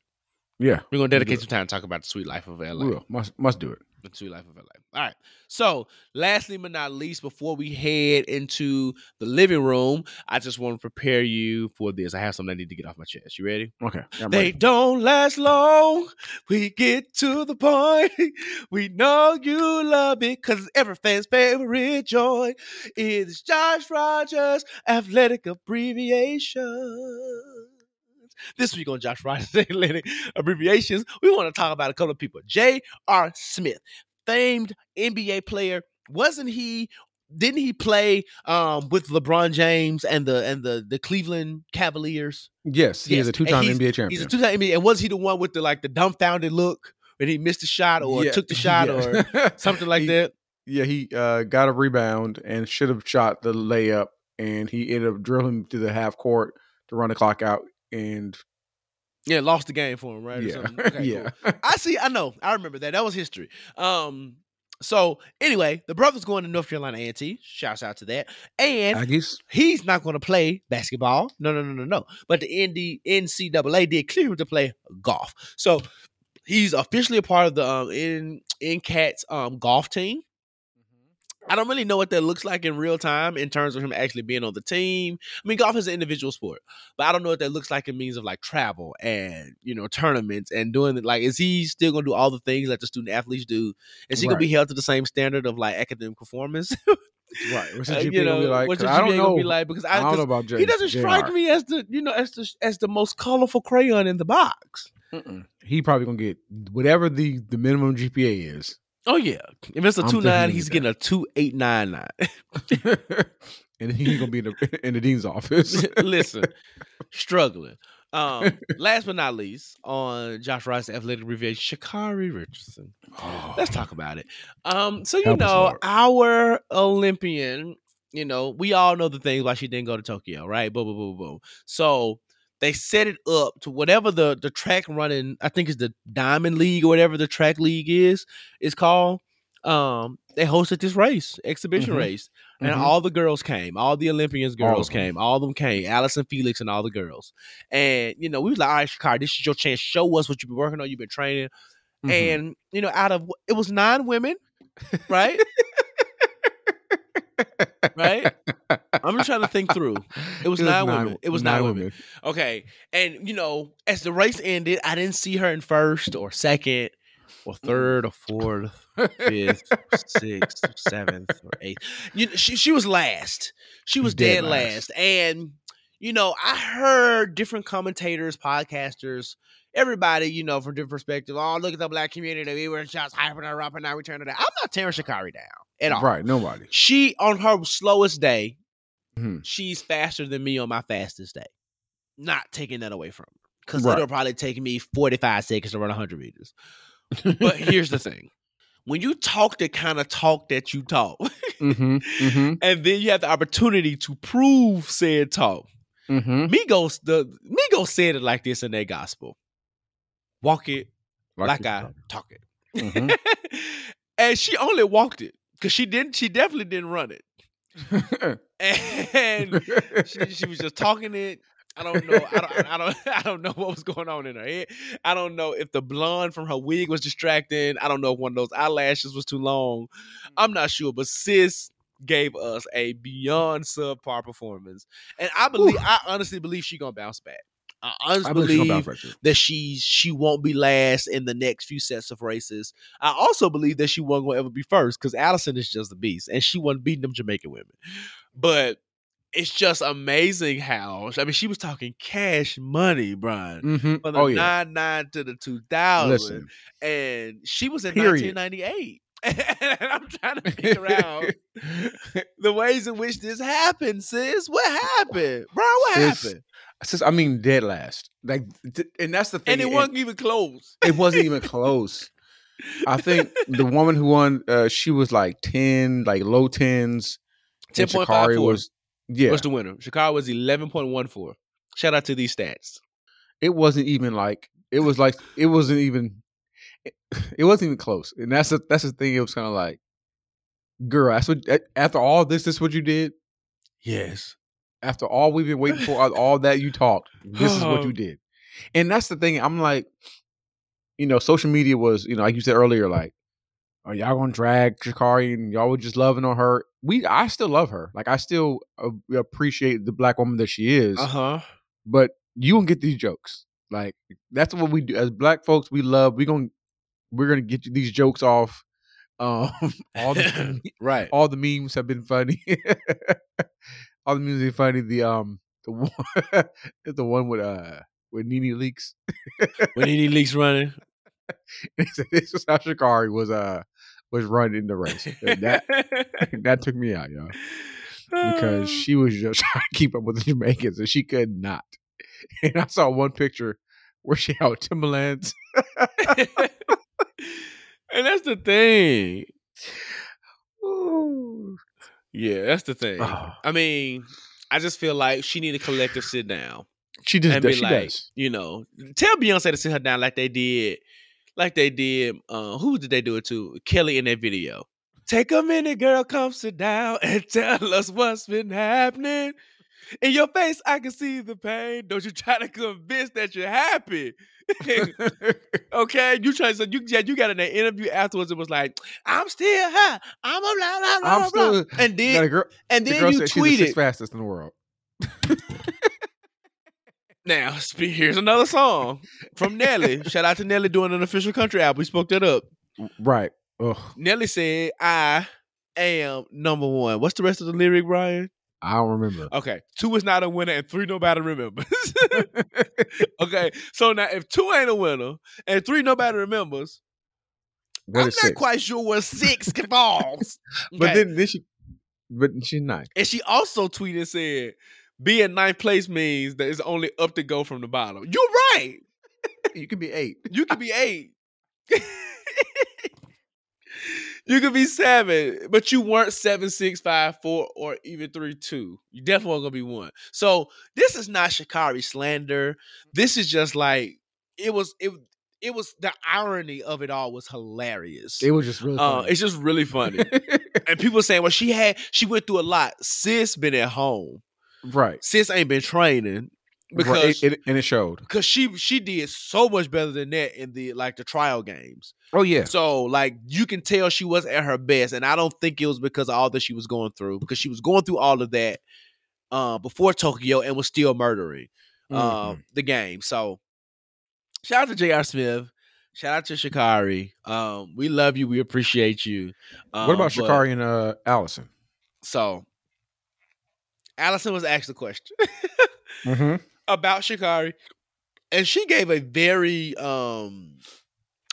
Yeah, we're gonna dedicate some time to talk about the Sweet Life of L A. We will. Must must do it. The Sweet Life of L A. All right. So, lastly but not least, before we head into the living room, I just want to prepare you for this. I have something I need to get off my chest. You ready? Okay. I'm they ready. Don't last long. We get to the point. We know you love it because it's every fan's favorite joy. It's Josh Rogers, athletic abbreviation. This week on Josh Rogers Athletic Abbreviations, we want to talk about a couple of people. J R. Smith, famed N B A player. Wasn't he? Didn't he play um, with LeBron James and the and the, the Cleveland Cavaliers? Yes, he yes. is a two-time N B A champion. He's a two-time N B A. And was he the one with the like the dumbfounded look when he missed a shot or yeah. took the shot yeah. or something like he, that? Yeah, he uh, got a rebound and should have shot the layup, and he ended up drilling to the half court to run the clock out. And yeah, lost the game for him, right? Yeah, or something. Okay, yeah. Cool. I see. I know. I remember that. That was history. Um. So anyway, the brother's going to North Carolina A and T. Shouts out to that. And I guess he's not going to play basketball. No, no, no, no, no. But the N C double A did clear him to play golf. So he's officially a part of the um, N NCAT's um, golf team. I don't really know what that looks like in real time in terms of him actually being on the team. I mean, golf is an individual sport, but I don't know what that looks like in means of like travel and, you know, tournaments and doing it. Like, is he still going to do all the things that the student athletes do? Is he right. going to be held to the same standard of like academic performance? Right. What's the G P A you know, gonna be like? What's the G P A I don't know. Gonna be like? Because I, I don't know about J- he doesn't strike J R. me as the, you know, as the, as the most colorful crayon in the box. Mm-mm. He probably going to get whatever the, the minimum G P A is. Oh yeah, if it's a two nine, he's getting a two eight nine nine, and he's gonna be in the, in the dean's office. Listen, struggling. Um, last but not least, on Josh Rice's athletic review, Sha'Carri Richardson. Oh, let's talk about it. Um, so you know our Olympian. You know we all know the things why she didn't go to Tokyo, right? Boom, boom, boom, boom. So they set it up to whatever the, the track running, I think it's the Diamond League or whatever the track league is, is called. Um, they hosted this race, exhibition mm-hmm. race. And mm-hmm. all the girls came. All the Olympians girls all came. All of them came. Allison Felix and all the girls. And, you know, we was like, all right, Sha'Carri, this is your chance. Show us what you've been working on. You've been training. Mm-hmm. And, you know, out of, it was nine women, right? Right? I'm just trying to think through. It was, it was nine, nine women. It was nine, nine women. women. Okay. And, you know, as the race ended, I didn't see her in first or second or third or fourth, fifth, sixth, seventh, or eighth. You know, she, she was last. She was dead, dead last. last. And, you know, I heard different commentators, podcasters, everybody, you know, from different perspectives. Oh, look at the black community. We were just hyping her up and now we turned her down. I'm not tearing Sha'Carri down at all. Right, nobody. She, on her slowest day, mm-hmm. she's faster than me on my fastest day. Not taking that away from her. Because right. it'll probably take me forty-five seconds to run one hundred meters. But here's the thing. When you talk the kind of talk that you talk, mm-hmm, mm-hmm. and then you have the opportunity to prove said talk, mm-hmm. Migos, the, Migos said it like this in their gospel. Walk it like, like I talk, talk it. Mm-hmm. And she only walked it because she didn't, she definitely didn't run it. And she, she was just talking it. I don't know. I don't, I don't, I don't know what was going on in her head. I don't know if the blonde from her wig was distracting. I don't know if one of those eyelashes was too long. I'm not sure, but sis gave us a beyond subpar performance. And I believe, Ooh. I honestly believe she's going to bounce back. I honestly I believe, believe she that she she won't be last in the next few sets of races. I also believe that she won't ever be first because Allison is just a beast and she wasn't beating them Jamaican women. But it's just amazing how, I mean, she was talking cash money, Bryan, mm-hmm. from the oh, yeah. ninety-nine to the two thousand. Listen, and she was in period. nineteen ninety-eight. And I'm trying to figure out the ways in which this happened, sis. What happened? Bro, what sis, happened? Since I mean dead last. Like, and that's the thing. And it wasn't and, even close. It wasn't even close. I think the woman who won, uh, she was like ten, like low tens. ten point five four was, yeah. was the winner. Sha'Carri was eleven point one four. Shout out to these stats. It wasn't even like, it was like, it wasn't even, it, it wasn't even close. And that's the, that's the thing. It was kind of like, girl, that's what, after all this, this is what you did? Yes. After all we've been waiting for, all that you talked, this is what you did. And that's the thing. I'm like, you know, social media was, you know, like you said earlier, like, are y'all going to drag Sha'Carri and y'all were just loving on her? We, I still love her. Like, I still uh, appreciate the black woman that she is. Uh-huh. But you gonna get these jokes. Like, that's what we do. As black folks, we love, we gonna, we're going to get you these jokes off. Um, all the, right. All the memes have been funny. All the memes are funny. The, um, the one, the one with, uh, with Nene Leakes. With Nene Leakes running. This is how Sha'Carri was uh was running the race. And that that took me out, y'all, because she was just trying to keep up with the Jamaicans, and she could not. And I saw one picture where she had Timberlands, and that's the thing. Ooh. Yeah, that's the thing. Oh. I mean, I just feel like she need a collective sit down. She just and does. Be she like, does. You know, tell Beyonce to sit her down like they did. Like they did, uh, who did they do it to? Kelly in that video. Take a minute, girl, come sit down and tell us what's been happening. In your face, I can see the pain. Don't you try to convince that you're happy. Okay? You try to so you, yeah, you got in that interview afterwards, it was like, I'm still high. I'm a blah, blah, blah, I'm blah. Still, and then, girl, and then the girl you said tweeted. She's the sixth fastest in the world. Now, here's another song from Nelly. Shout out to Nelly doing an official country album. We spoke that up. Right. Ugh. Nelly said, I am number one. What's the rest of the lyric, Bryan? I don't remember. Okay. Two is not a winner and three nobody remembers. Okay. So now if two ain't a winner and three nobody remembers, what I'm not six? Quite sure where six falls. Okay. But then, then she, but she's not. And she also tweeted and said, be in ninth place means that it's only up to go from the bottom. You're right. You could be eight. You could be eight. You could be seven, but you weren't seven, six, five, four, or even three, two. You definitely weren't going to be one. So this is not Sha'Carri slander. This is just like, it was, it, it was the irony of it all was hilarious. It was just really funny. Uh, it's just really funny. And people saying, well, she had, she went through a lot. Sis been at home. Right. Sis ain't been training because right. it, it, and it showed. Because she she did so much better than that in the like the trial games. Oh yeah. So like you can tell she was at her best, and I don't think it was because of all that she was going through, because she was going through all of that uh, before Tokyo and was still murdering mm-hmm. uh, the game. So shout out to J R. Smith. Shout out to Sha'Carri. Um, we love you. We appreciate you. Um, what about Sha'Carri but, and uh, Allison? So. Allison was asked a question mm-hmm. about Sha'Carri, and she gave a very um,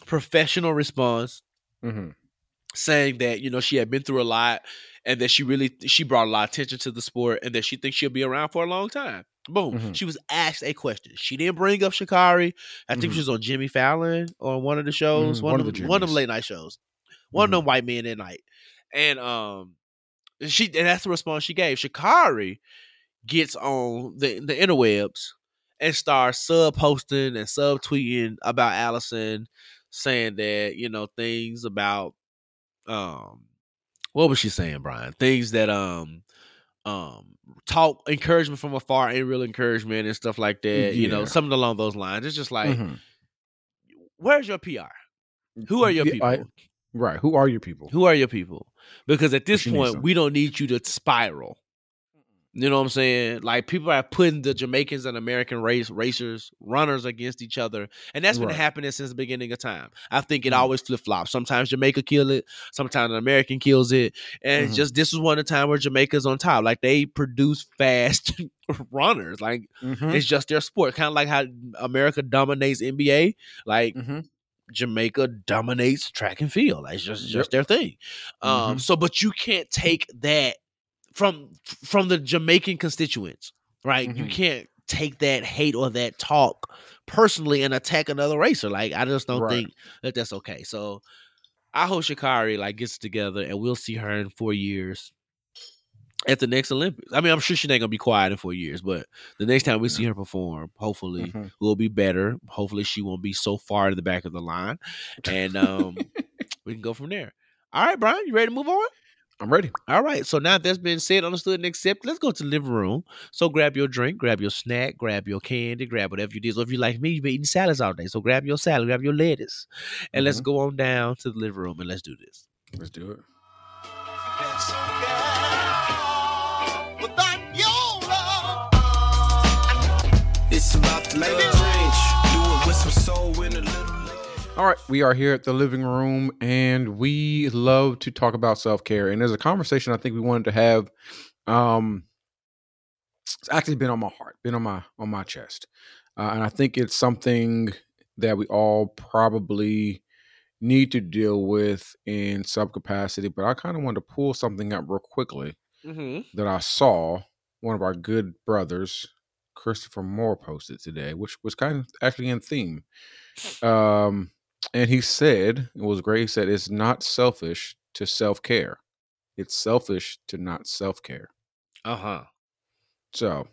professional response, mm-hmm. saying that you know she had been through a lot, and that she really she brought a lot of attention to the sport, and that she thinks she'll be around for a long time. Boom! Mm-hmm. She was asked a question. She didn't bring up Sha'Carri. I think mm-hmm. she was on Jimmy Fallon or one of the shows, mm-hmm. one, one of, of the one of the late night shows, one mm-hmm. of them white men at night, and um. She and that's the response she gave. Sha'Carri gets on the, the interwebs and starts sub-posting and sub-tweeting about Allison, saying that, you know, things about um what was she saying, Bryan? Things that um um talk encouragement from afar ain't real encouragement and stuff like that. Yeah. You know, something along those lines. It's just like mm-hmm. where's your P R? Who are your people? I- Right. Who are your people? Who are your people? Because at this point, we don't need you to spiral. You know what I'm saying? Like, people are putting the Jamaicans and American race, racers, runners against each other. And that's been right. happening since the beginning of time. I think it mm-hmm. always flip-flops. Sometimes Jamaica kills it. Sometimes an American kills it. And mm-hmm. just this is one of the time where Jamaica's on top. Like, they produce fast runners. Like, mm-hmm. it's just their sport. Kind of like how America dominates N B A. Like... Mm-hmm. Jamaica dominates track and field. That's just, just their thing. Um, mm-hmm. So, but you can't take that from from the Jamaican constituents, right? Mm-hmm. You can't take that hate or that talk personally and attack another racer. Like, I just don't right. think that that's okay. So I hope Sha'Carri like gets together, and we'll see her in four years at the next Olympics. I mean, I'm sure she ain't gonna be quiet in four years, but the next time we see her perform, hopefully mm-hmm. we'll be better. Hopefully she won't be so far to the back of the line, and um, we can go from there. All right, Bryan, you ready to move on? I'm ready. All right. So now that's been said, understood, and accepted. Let's go to the living room. So grab your drink, grab your snack, grab your candy, grab whatever you did. So if you like me, you've been eating salads all day. So grab your salad, grab your lettuce, and mm-hmm. let's go on down to the living room and let's do this. Let's do it. It's about to change. Do it with some soul in a little. All right, we are here at the living room, and we love to talk about self-care. And there's a conversation I think we wanted to have. Um, it's actually been on my heart, been on my on my chest, uh, and I think it's something that we all probably need to deal with in some capacity. But I kind of wanted to pull something up real quickly mm-hmm. that I saw one of our good brothers, Christopher Moore, posted today, which was kind of actually in theme. Um. And he said, it was great, he said, it's not selfish to self-care. It's selfish to not self-care. Uh-huh. So,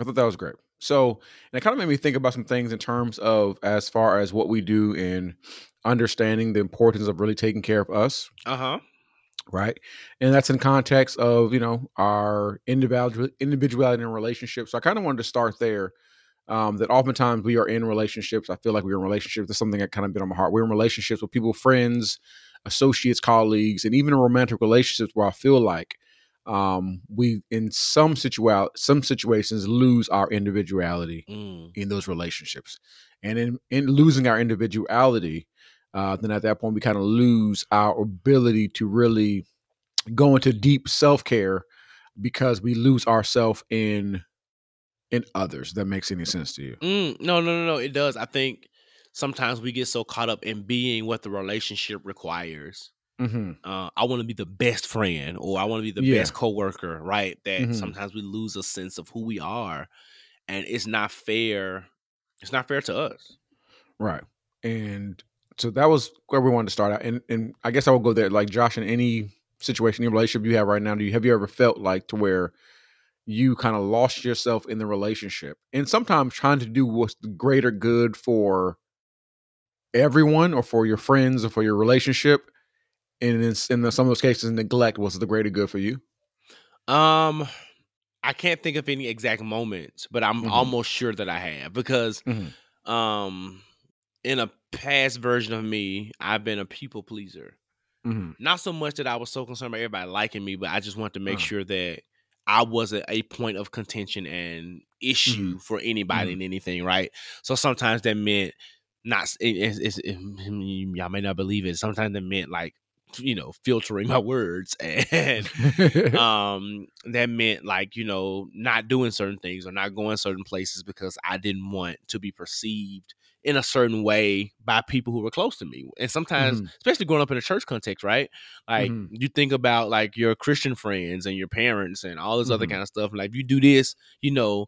I thought that was great. So, and it kind of made me think about some things in terms of as far as what we do in understanding the importance of really taking care of us. Uh-huh. Right? And that's in context of, you know, our individual individuality and relationships. So, I kind of wanted to start there. Um, that oftentimes we are in relationships. I feel like we're in relationships. That's something that kind of been on my heart. We're in relationships with people, friends, associates, colleagues, and even in romantic relationships where I feel like um, we, in some situa- some situations, lose our individuality mm. in those relationships. And in, in losing our individuality, uh, then at that point, we kind of lose our ability to really go into deep self-care because we lose ourselves in in others. That makes any sense to you? Mm, no, no, no, no. It does. I think sometimes we get so caught up in being what the relationship requires. Mm-hmm. Uh, I want to be the best friend, or I want to be the yeah. best coworker, right? That mm-hmm. sometimes we lose a sense of who we are, and it's not fair. It's not fair to us. Right. And so that was where we wanted to start out. And and I guess I will go there. Like, Josh, in any situation, any relationship you have right now, do you have you ever felt like to where you kind of lost yourself in the relationship, and sometimes trying to do what's the greater good for everyone or for your friends or for your relationship, and in, in the, some of those cases, neglect what's the greater good for you? Um, I can't think of any exact moments, but I'm mm-hmm. almost sure that I have, because mm-hmm. um, in a past version of me, I've been a people pleaser. Mm-hmm. Not so much that I was so concerned about everybody liking me, but I just wanted to make uh-huh. sure that I wasn't a point of contention and issue mm-hmm. for anybody mm-hmm. and anything, right? So sometimes that meant not, it, it, it, y'all may not believe it, sometimes that meant like, you know, filtering my words, and um, that meant like, you know, not doing certain things or not going certain places because I didn't want to be perceived in a certain way by people who were close to me. And sometimes, mm-hmm. especially growing up in a church context, right? Like mm-hmm. you think about like your Christian friends and your parents and all this mm-hmm. other kind of stuff. Like, if you do this, you know,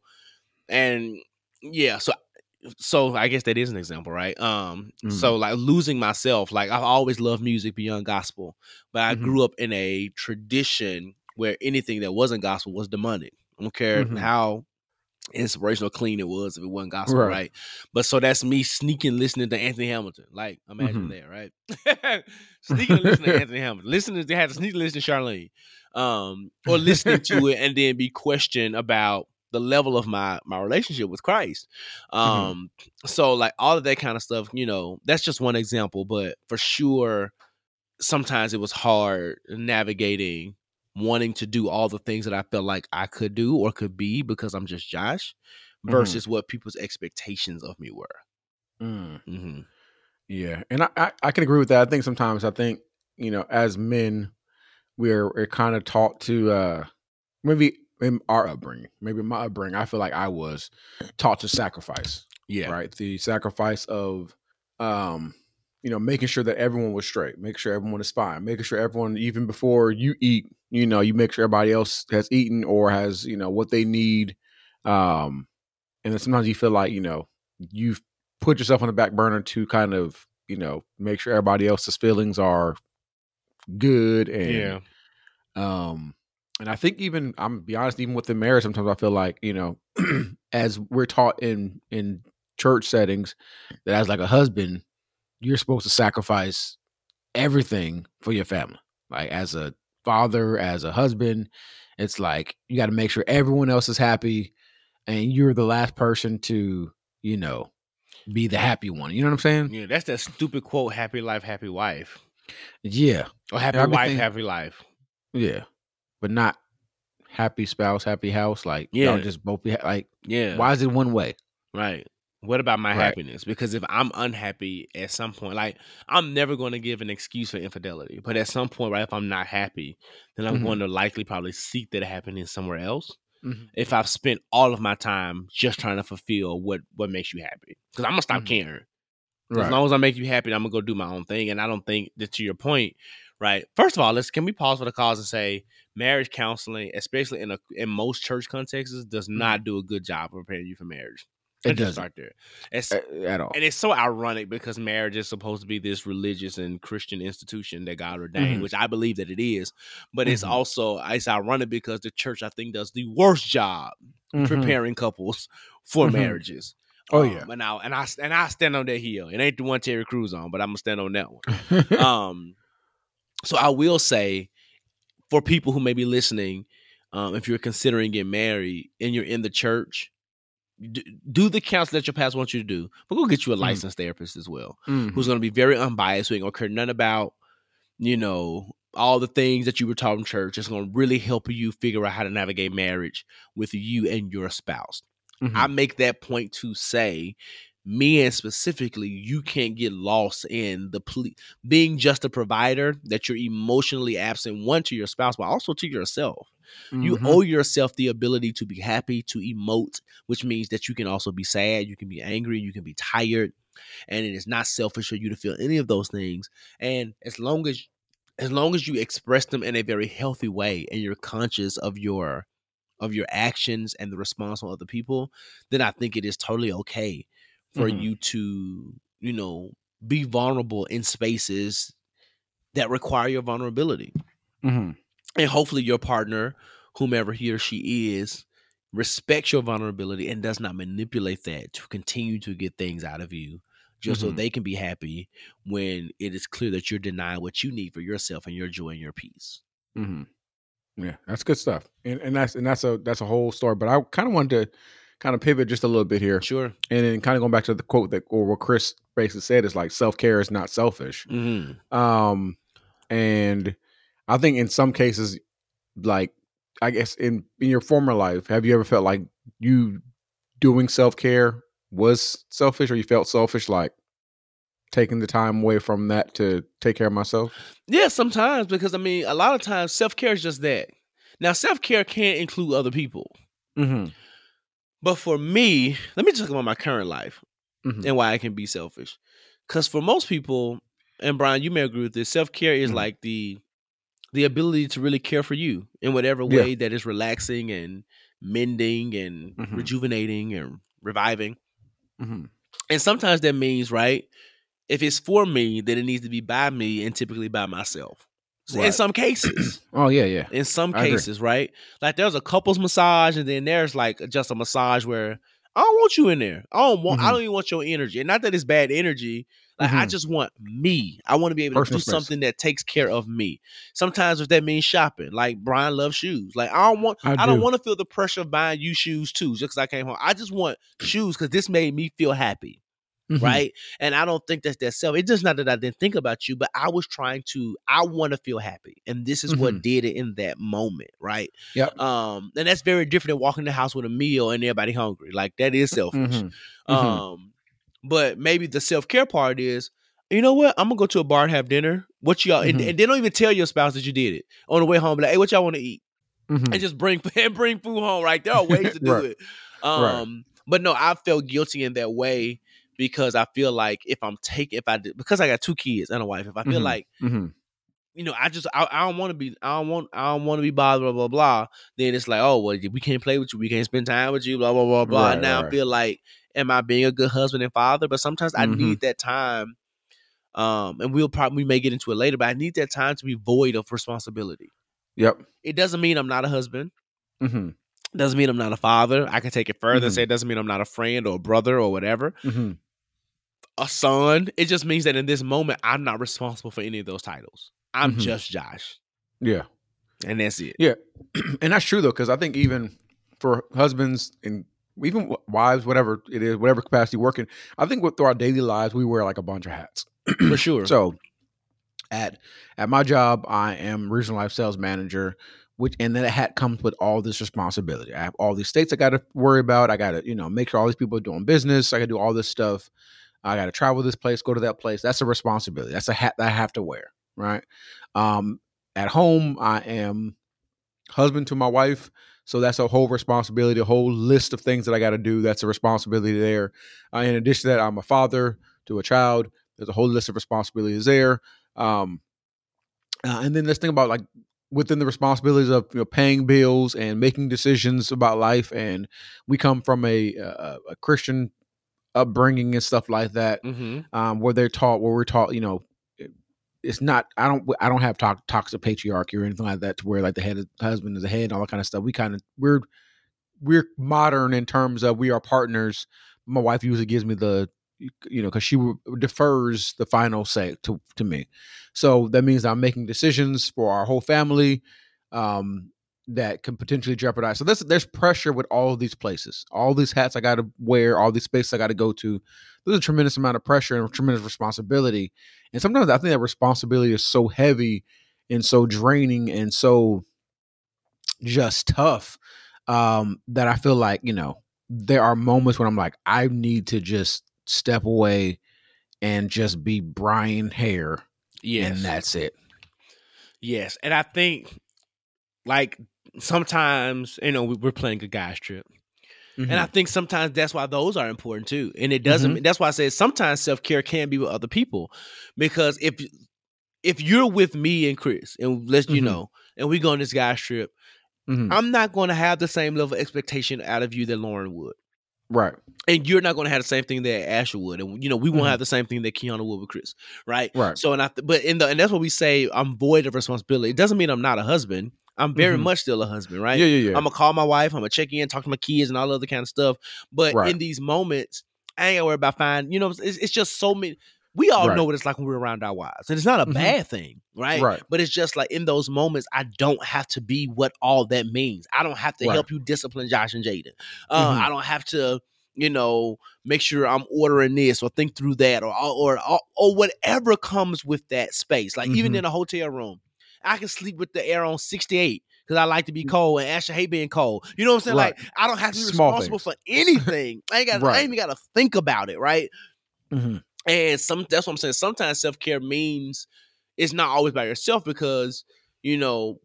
and yeah, so, so I guess that is an example, right? Um, mm-hmm. So like losing myself, like I've always loved music beyond gospel, but I mm-hmm. grew up in a tradition where anything that wasn't gospel was demonic. I don't care mm-hmm. how inspirational clean it was, if it wasn't gospel, right. right? But so that's me sneaking listening to Anthony Hamilton. Like, imagine mm-hmm. that, right? Sneaking listening to Anthony Hamilton. Listening to, had to sneak listen to Charlene. Um, or listening to it and then be questioned about the level of my my relationship with Christ. Um, mm-hmm. so like all of that kind of stuff, you know, that's just one example, but for sure sometimes it was hard navigating wanting to do all the things that I felt like I could do or could be because I'm just Josh versus mm-hmm. what people's expectations of me were. Mm. Mm-hmm. Yeah. And I, I, I can agree with that. I think sometimes I think, you know, as men, we're, we're kind of taught to uh, maybe in our upbringing, maybe my upbringing, I feel like I was taught to sacrifice. Yeah. Right. The sacrifice of, um, you know, making sure that everyone was straight, making sure everyone is fine, making sure everyone, even before you eat, you know, you make sure everybody else has eaten or has, you know, what they need. Um, And then sometimes you feel like, you know, you've put yourself on the back burner to kind of, you know, make sure everybody else's feelings are good. And, yeah. um, and I think even, I'm gonna be honest, even with the marriage, sometimes I feel like, you know, as we're taught in, in church settings, that as like a husband, you're supposed to sacrifice everything for your family. Like as a father, as a husband, it's like, you got to make sure everyone else is happy and you're the last person to, you know, be the happy one. You know what I'm saying? Yeah, that's that stupid quote, happy life, happy wife. Yeah. Or happy Everything, wife, happy life. Yeah. But not happy spouse, happy house. Like, yeah. Y'all just both be ha- like, yeah. Why is it one way? Right. What about my right. happiness? Because if I'm unhappy at some point, like I'm never going to give an excuse for infidelity. But at some point, right, if I'm not happy, then I'm mm-hmm. going to likely probably seek that happiness somewhere else. Mm-hmm. If I've spent all of my time just trying to fulfill what, what makes you happy. Because I'm going to stop mm-hmm. caring. Right. As long as I make you happy, I'm going to go do my own thing. And I don't think that, to your point, right? First of all, let's can we pause for the cause and say marriage counseling, especially in a, in most church contexts, does mm-hmm. not do a good job of preparing you for marriage. It doesn't start there it's, at, at all. And it's so ironic because marriage is supposed to be this religious and Christian institution that God ordained, mm-hmm. which I believe that it is. But mm-hmm. it's also it's ironic because the church, I think, does the worst job mm-hmm. preparing couples for mm-hmm. marriages. Oh, um, yeah. And I, and I and I stand on that hill. It ain't the one Terry Crews on, but I'm going to stand on that one. um, so I will say for people who may be listening, um, if you're considering getting married and you're in the church, do the counseling that your pastor wants you to do, but go get you a licensed mm. therapist as well, mm-hmm. who's going to be very unbiased, who ain't going to care nothing about, you know, all the things that you were taught in church. It's going to really help you figure out how to navigate marriage with you and your spouse. Mm-hmm. I make that point to say, me and specifically, you can't get lost in the ple- being just a provider, that you're emotionally absent, one, to your spouse, but also to yourself. Mm-hmm. You owe yourself the ability to be happy, to emote, which means that you can also be sad, you can be angry, you can be tired, and it is not selfish for you to feel any of those things. And as long as as long as you express them in a very healthy way and you're conscious of your of your actions and the response from other people, then I think it is totally okay for mm-hmm. you to, you know, be vulnerable in spaces that require your vulnerability. Mm-hmm. And hopefully your partner, whomever he or she is, respects your vulnerability and does not manipulate that to continue to get things out of you just mm-hmm. so they can be happy when it is clear that you're denying what you need for yourself and your joy and your peace. Mm-hmm. Yeah, that's good stuff. And, and that's and that's a that's a whole story. But I kind of wanted to kind of pivot just a little bit here. Sure. And then kind of going back to the quote that or what Chris basically said is like self-care is not selfish. Mm-hmm. Um, and I think in some cases, like, I guess in, in your former life, have you ever felt like you doing self-care was selfish, or you felt selfish, like taking the time away from that to take care of myself? Yeah, sometimes, because I mean, a lot of times self-care is just that. Now, self-care can include other people. Mm-hmm. But for me, let me talk about my current life mm-hmm. and why I can be selfish. Because for most people, and Bryan, you may agree with this, self-care is mm-hmm. like the... the ability to really care for you in whatever way yeah. that is relaxing and mending and mm-hmm. rejuvenating and reviving. Mm-hmm. And sometimes that means, right, if it's for me, then it needs to be by me and typically by myself. Right. In some cases. Oh, yeah, yeah. In some I cases, agree. Right? Like there's a couples massage and then there's like just a massage where I don't want you in there. I don't want, mm-hmm. I don't even want your energy. And not that it's bad energy. Like mm-hmm. I just want me. I want to be able Personal to do something space. That takes care of me. Sometimes if that means shopping, like Bryan loves shoes. Like I don't want, I, I do. don't want to feel the pressure of buying you shoes too, just because I came home. I just want shoes because this made me feel happy, mm-hmm. right? And I don't think that's that self. It's just not that I didn't think about you, but I was trying to. I want to feel happy, and this is mm-hmm. what did it in that moment, right? Yep. Um, and that's very different than walking in the house with a meal and everybody hungry. Like that is selfish. Mm-hmm. Um. Mm-hmm. But maybe the self-care part is, you know what? I'm going to go to a bar and have dinner. What y'all, mm-hmm. and, and they don't even tell your spouse that you did it. On the way home, like, hey, what y'all want to eat? Mm-hmm. And just bring and bring food home, right? There are ways to do right. it. Um, right. But no, I felt guilty in that way because I feel like if I'm taking, if I did, because I got two kids and a wife, if I feel mm-hmm. like mm-hmm. you know, I just I, I don't want to be I don't want I don't want to be bothered, blah blah blah. Then it's like, oh well, we can't play with you, we can't spend time with you, blah blah blah blah. Right, now right. I feel like, am I being a good husband and father? But sometimes mm-hmm. I need that time. Um, and we'll probably we may get into it later, but I need that time to be void of responsibility. Yep. It doesn't mean I'm not a husband. Mm-hmm. Doesn't mean I'm not a father. I can take it further mm-hmm. and say it doesn't mean I'm not a friend or a brother or whatever. Mm-hmm. A son. It just means that in this moment, I'm not responsible for any of those titles. I'm mm-hmm. just Josh. Yeah. And that's it. Yeah. And that's true though, because I think even for husbands and even wives, whatever it is, whatever capacity working, I think with, through our daily lives, we wear like a bunch of hats. For sure. So at at my job, I am regional life sales manager, which and then a hat comes with all this responsibility. I have all these states I got to worry about. I got to, you know, make sure all these people are doing business. I got to do all this stuff. I got to travel this place, go to that place. That's a responsibility. That's a hat that I have to wear, right? Um, at home, I am husband to my wife. So that's a whole responsibility, a whole list of things that I got to do. That's a responsibility there. Uh, in addition to that, I'm a father to a child. There's a whole list of responsibilities there. Um, uh, and then this thing about like within the responsibilities of, you know, paying bills and making decisions about life. And we come from a, a, a Christian upbringing and stuff like that, mm-hmm. um, where they're taught, where we're taught, you know, it, it's not, I don't, I don't have to- toxic patriarchy or anything like that to where like the head of, husband is the head and all that kind of stuff. We kind of, we're, we're modern in terms of we are partners. My wife usually gives me the, you know, because she defers the final say to, to me. So that means I'm making decisions for our whole family um, that can potentially jeopardize. So this, there's pressure with all of these places, all these hats I got to wear, all these spaces I got to go to. There's a tremendous amount of pressure and a tremendous responsibility. And sometimes I think that responsibility is so heavy and so draining and so just tough um, that I feel like, you know, there are moments when I'm like, I need to just step away and just be Bryan Hare. Yes. And that's it. Yes. And I think like sometimes, you know, we're playing a guy's trip. Mm-hmm. And I think sometimes that's why those are important too. And it doesn't, mm-hmm. that's why I said sometimes self-care can be with other people, because if, if you're with me and Chris and let's, mm-hmm. you know, and we go on this guy's trip, mm-hmm. I'm not going to have the same level of expectation out of you that Lauren would. Right. And you're not going to have the same thing that Asher would. And, you know, we won't mm-hmm. have the same thing that Kiana would with Chris. Right. Right. So, and I, th- but in the, and that's what we say, I'm void of responsibility. It doesn't mean I'm not a husband. I'm very mm-hmm. much still a husband. Right. Yeah, yeah, yeah. I'm going to call my wife. I'm going to check in, talk to my kids and all the other kind of stuff. But right. in these moments, I ain't got to worry about finding, you know, it's, it's just so many. We all right. know what it's like when we're around our wives. And it's not a mm-hmm. bad thing. Right? Right. But it's just like in those moments, I don't have to be what all that means. I don't have to right. help you discipline Josh and Jaden. Uh, mm-hmm. I don't have to, you know, make sure I'm ordering this or think through that or or or, or whatever comes with that space. Like mm-hmm. even in a hotel room, I can sleep with the air on sixty-eight because I like to be cold and Asher hate being cold. You know what I'm saying? Right. Like I don't have to be Small responsible things. For anything. I ain't got. Right. I ain't even got to think about it. Right. Mm-hmm. And some that's what I'm saying. Sometimes self-care means it's not always by yourself because, you know,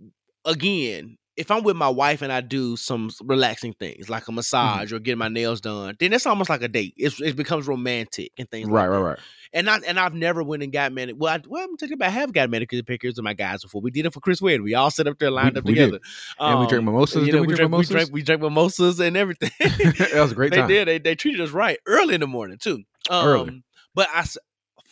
again, if I'm with my wife and I do some relaxing things like a massage mm-hmm. or getting my nails done, then it's almost like a date. It's, it becomes romantic and things right, like that. Right, right, right. And, I, and I've never went and got manicure. Well, I, well, I'm talking about I have got manicure pictures of my guys before. We did it for Chris Wade. We all sat up there lined we, up we together. Um, and we drank mimosas. You know, we, we, drank, mimosas? We, drank, we drank mimosas and everything. That was a great time. They did. They, they treated us right early in the morning, too. Um, early. But I,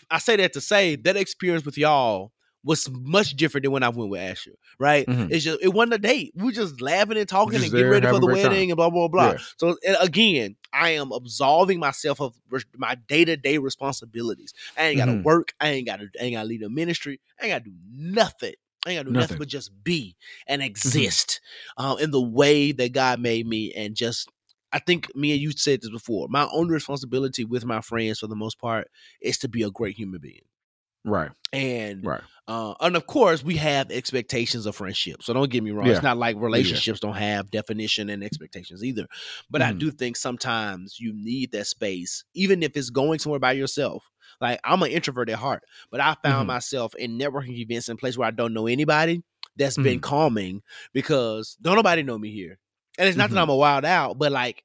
I say that to say that experience with y'all was much different than when I went with Asher, right? Mm-hmm. It's just, it wasn't a date. We were just laughing and talking and getting ready for the wedding time. And blah, blah, blah. Yeah. So again, I am absolving myself of my day-to-day responsibilities. I ain't got to mm-hmm. work. I ain't got to, I ain't got to lead a ministry. I ain't got to do nothing. I ain't got to do nothing, nothing but just be and exist mm-hmm. uh, in the way that God made me. And just, I think me and you said this before, my only responsibility with my friends for the most part is to be a great human being. Right. And right. Uh, and of course, we have expectations of friendship. So don't get me wrong. Yeah. It's not like relationships yeah. don't have definition and expectations either. But mm-hmm. I do think sometimes you need that space, even if it's going somewhere by yourself. Like I'm an introvert at heart, but I found mm-hmm. myself in networking events in places where I don't know anybody. That's mm-hmm. been calming because don't nobody know me here. And it's not mm-hmm. that I'm a wild out, but like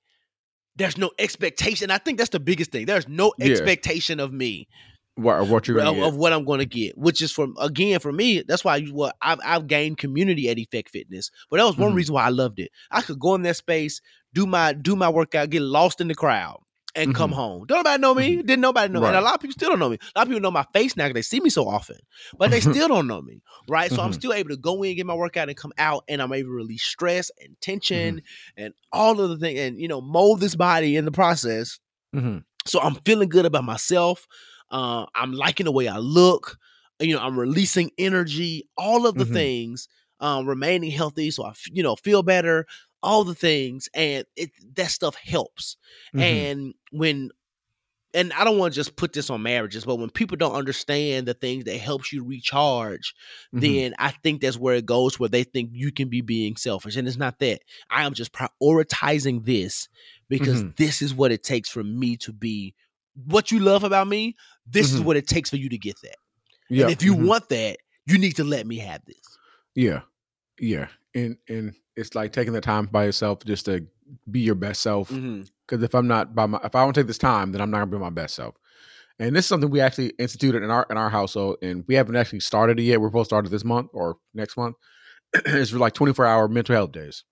there's no expectation. I think that's the biggest thing. There's no expectation yeah. of me. What, what you're of, of what I'm going to get, which is from again for me. That's why you, well, I've I've gained community at Effect Fitness, but that was one mm-hmm. reason why I loved it. I could go in that space, do my do my workout, get lost in the crowd, and mm-hmm. come home. Don't nobody know me. Mm-hmm. Didn't nobody know right. me. And a lot of people still don't know me. A lot of people know my face now because they see me so often, but they still don't know me, right? So mm-hmm. I'm still able to go in, get my workout, and come out, and I'm able to release stress and tension mm-hmm. and all of the things, and you know, mold this body in the process. Mm-hmm. So I'm feeling good about myself. Uh, I'm liking the way I look, you know, I'm releasing energy, all of the mm-hmm. things, um, remaining healthy. So I, f- you know, feel better, all the things. And it, that stuff helps. Mm-hmm. And when, and I don't want to just put this on marriages, but when people don't understand the things that helps you recharge, mm-hmm. then I think that's where it goes, where they think you can be being selfish. And it's not that. I am just prioritizing this because mm-hmm. this is what it takes for me to be what you love about me. This mm-hmm. is what it takes for you to get that. Yeah. And if you mm-hmm. want that, you need to let me have this. Yeah. Yeah. And and it's like taking the time by yourself just to be your best self. Mm-hmm. Cause if I'm not by my, if I don't take this time, then I'm not gonna be my best self. And this is something we actually instituted in our, in our household, and we haven't actually started it yet. We're supposed to start it this month or next month. It's like twenty-four hour mental health days.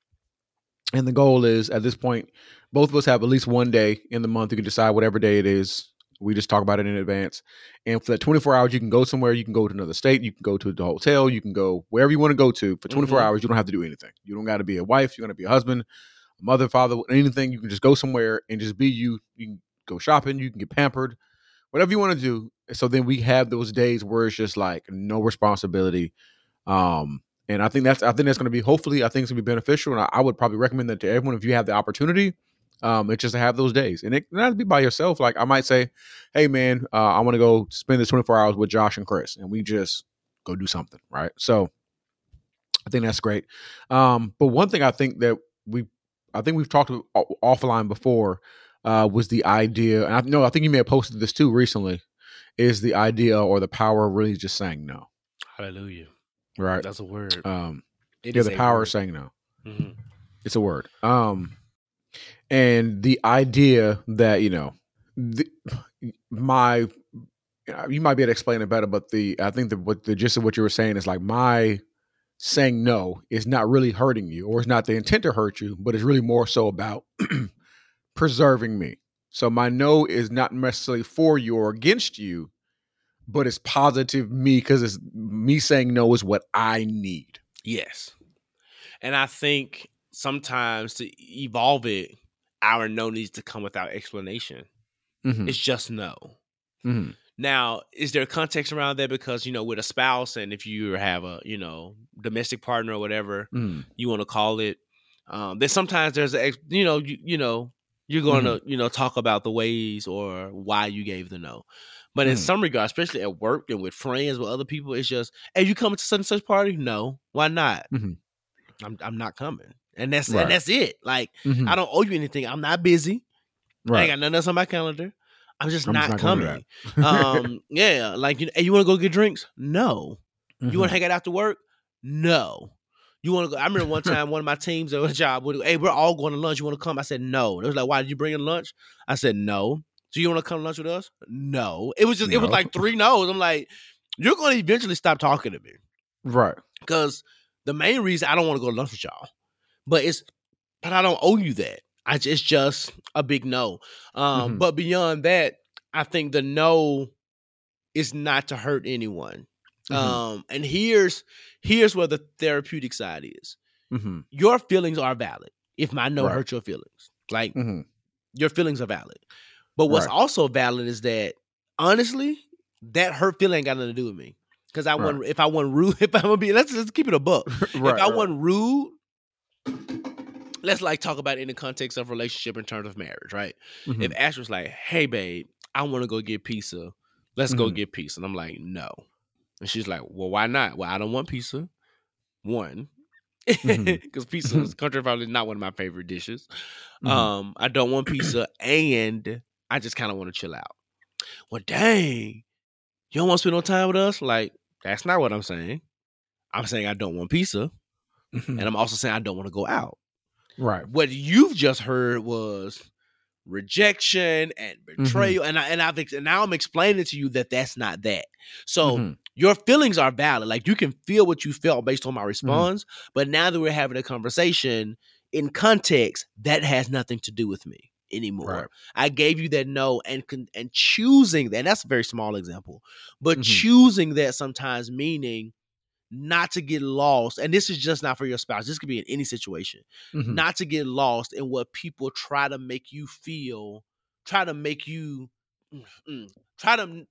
And the goal is at this point, both of us have at least one day in the month. You can decide whatever day it is. We just talk about it in advance. And for that twenty-four hours, you can go somewhere. You can go to another state. You can go to the hotel. You can go wherever you want to go to. For twenty-four mm-hmm. hours, you don't have to do anything. You don't got to be a wife. You got to be a husband, a mother, father, anything. You can just go somewhere and just be you. You can go shopping. You can get pampered. Whatever you want to do. So then we have those days where it's just like no responsibility. Um, and I think that's I think that's going to be, hopefully, I think it's going to be beneficial. And I, I would probably recommend that to everyone if you have the opportunity. Um, it's just to have those days, and it not to be by yourself. Like I might say, "Hey man, uh, I want to go spend this twenty-four hours with Josh and Chris," and we just go do something, right? So I think that's great. Um, but one thing I think that we, I think we've talked offline before, uh, was the idea, and I know I think you may have posted this too recently, is the idea or the power of really just saying no. Hallelujah! Right, that's a word. Um, it yeah, is the power word. Of saying no. Mm-hmm. It's a word. Um. And the idea that, you know, the, my, you might be able to explain it better, but the, I think the, what the gist of what you were saying is like my saying no is not really hurting you, or it's not the intent to hurt you, but it's really more so about preserving me. So my no is not necessarily for you or against you, but it's positive me because it's me saying no is what I need. Yes. And I think sometimes to evolve it, our no needs to come without explanation. Mm-hmm. It's just no. Mm-hmm. Now, is there context around that? Because, you know, with a spouse, and if you have a, you know, domestic partner or whatever mm. you want to call it, um, then sometimes there's, a, you know, you, you know, you're going mm. to, you know, talk about the ways or why you gave the no. But mm. in some regards, especially at work and with friends, with other people, it's just, hey, you coming to such and such party? No. Why not? Mm-hmm. I'm I'm not coming. And that's right. and that's it. Like, mm-hmm. I don't owe you anything. I'm not busy. Right. I ain't got nothing else on my calendar. I'm just I'm not, not coming. um, yeah. Like, you, hey, you want to go get drinks? No. Mm-hmm. You want to hang out after work? No. You want to go? I remember one time, one of my teams at a job would, hey, we're all going to lunch. You want to come? I said, no. They was like, why did you bring in lunch? I said, no. So you want to come to lunch with us? No. It was just, no. It was like three no's. I'm like, you're going to eventually stop talking to me. Right. Because the main reason I don't want to go to lunch with y'all. But it's, but I don't owe you that. I just, it's just a big no. Um, mm-hmm. But beyond that, I think the no is not to hurt anyone. Mm-hmm. Um, and here's here's where the therapeutic side is. Mm-hmm. Your feelings are valid. If my no right. hurts your feelings, like mm-hmm. your feelings are valid. But what's right. also valid is that honestly, that hurt feeling ain't got nothing to do with me. Because I right. want if I want rude, if I'm gonna be let's let's keep it a buck. right, if I right. want rude. Let's like talk about it in the context of relationship in terms of marriage, right? Mm-hmm. If Ash was like, hey babe, I want to go get pizza. Let's mm-hmm. go get pizza. And I'm like, no. And she's like, well, why not? Well, I don't want pizza. One. Because mm-hmm. pizza is country probably not one of my favorite dishes. Mm-hmm. Um, I don't want pizza and I just kind of want to chill out. Well, dang. You don't want to spend no time with us? Like, that's not what I'm saying. I'm saying I don't want pizza. Mm-hmm. And I'm also saying I don't want to go out. Right. What you've just heard was rejection and betrayal. Mm-hmm. And I, and I've and now I'm explaining to you that that's not that. So mm-hmm. your feelings are valid. Like, you can feel what you felt based on my response. Mm-hmm. But now that we're having a conversation in context, that has nothing to do with me anymore. Right. I gave you that no, and and choosing that, and that's a very small example, but mm-hmm. choosing that sometimes meaning not to get lost, and this is just not for your spouse, this could be in any situation, mm-hmm. not to get lost in what people try to make you feel, try to make you, try to,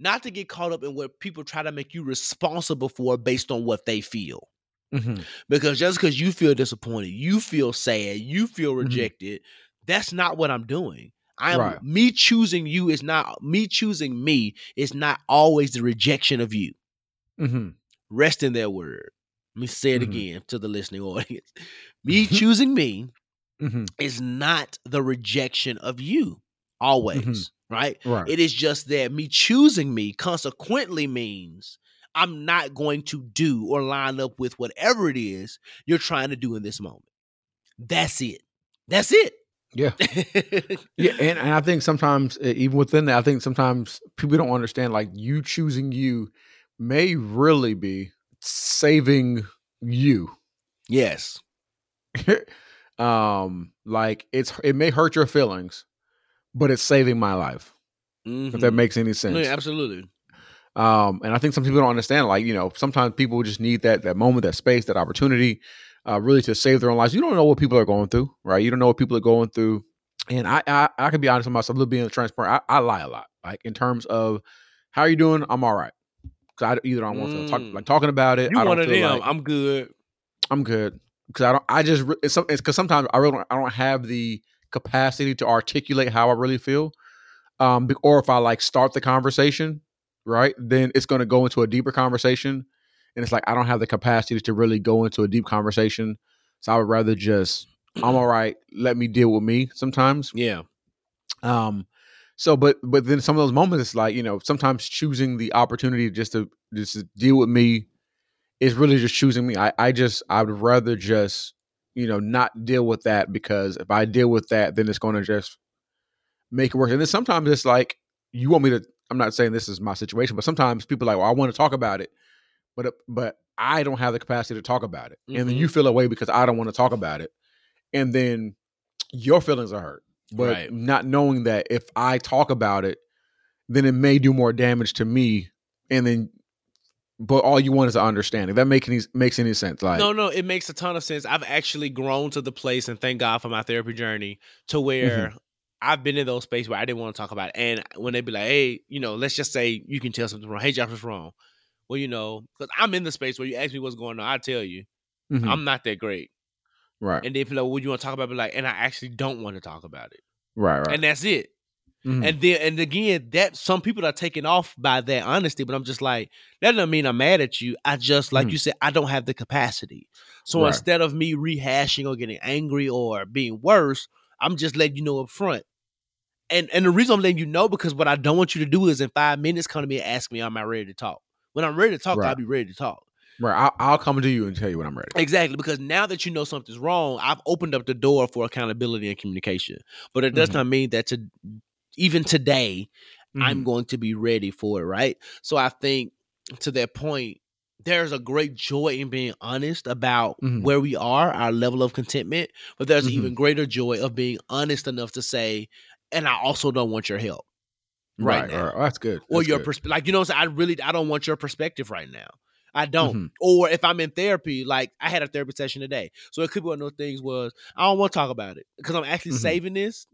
not to get caught up in what people try to make you responsible for based on what they feel. Mm-hmm. Because just because you feel disappointed, you feel sad, you feel rejected, mm-hmm. that's not what I'm doing. I'm right. me choosing you is not, me choosing me is not always the rejection of you. Mm-hmm. Rest in that word. Let me say it mm-hmm. again to the listening audience. Me choosing me mm-hmm. is not the rejection of you always, mm-hmm. right? right? It is just that me choosing me consequently means I'm not going to do or line up with whatever it is you're trying to do in this moment. That's it. That's it. Yeah. yeah. And, and I think sometimes, even within that, I think sometimes people don't understand, like, you choosing you may really be saving you. Yes. um, like it's it may hurt your feelings, but it's saving my life. Mm-hmm. If that makes any sense. Yeah, absolutely. Um, and I think some people don't understand, like, you know, sometimes people just need that that moment, that space, that opportunity, uh, really to save their own lives. You don't know what people are going through, right? You don't know what people are going through. And I I, I can be honest with myself, a little being transparent. I, I lie a lot. Like, in terms of how are you doing? I'm all right. I either I don't want mm. to talk like talking about it. You I don't one of them. Like, I'm good. I'm good because I don't. I just it's because sometimes I really don't, I don't have the capacity to articulate how I really feel. Um, or if I like start the conversation, right, then it's going to go into a deeper conversation, and it's like I don't have the capacity to really go into a deep conversation. So I would rather just I'm all right. Let me deal with me sometimes. Yeah. Um. So, but but then some of those moments, it's like, you know, sometimes choosing the opportunity just to just to deal with me is really just choosing me. I, I just, I would rather just, you know, not deal with that, because if I deal with that, then it's going to just make it worse. And then sometimes it's like, you want me to, I'm not saying this is my situation, but sometimes people are like, well, I want to talk about it, but but I don't have the capacity to talk about it. Mm-hmm. And then you feel away because I don't want to talk about it. And then your feelings are hurt. But right. not knowing that if I talk about it, then it may do more damage to me. And then, but all you want is an understanding. That makes any, makes any sense. Like, no, no, it makes a ton of sense. I've actually grown to the place, and thank God for my therapy journey, to where mm-hmm. I've been in those spaces where I didn't want to talk about it. And when they be like, hey, you know, let's just say you can tell something wrong. Hey, Josh, what's wrong? Well, you know, because I'm in the space where you ask me what's going on. I tell you, mm-hmm. I'm not that great. Right. And they feel like, well, what do you want to talk about? But like, and I actually don't want to talk about it. Right, right. And that's it. Mm-hmm. And then, and again, that some people are taken off by that honesty, but I'm just like, that doesn't mean I'm mad at you. I just, like mm-hmm. you said, I don't have the capacity. So right. instead of me rehashing or getting angry or being worse, I'm just letting you know up front. And and the reason I'm letting you know, because what I don't want you to do is in five minutes come to me and ask me, am I ready to talk? When I'm ready to talk, right. I'll be ready to talk. Right, I'll, I'll come to you and tell you when I'm ready. Exactly, because now that you know something's wrong, I've opened up the door for accountability and communication. But it does mm-hmm. not mean that to, even today, mm-hmm. I'm going to be ready for it, right? So I think, to that point, there's a great joy in being honest about mm-hmm. where we are, our level of contentment, but there's mm-hmm. even greater joy of being honest enough to say, and I also don't want your help right, right now. Right. Oh, that's good. Or that's your perspective. Like, you know what I'm saying? I really, I don't want your perspective right now. I don't. Mm-hmm. Or if I'm in therapy, like I had a therapy session today. So it could be one of those things was, I don't want to talk about it because I'm actually mm-hmm. saving this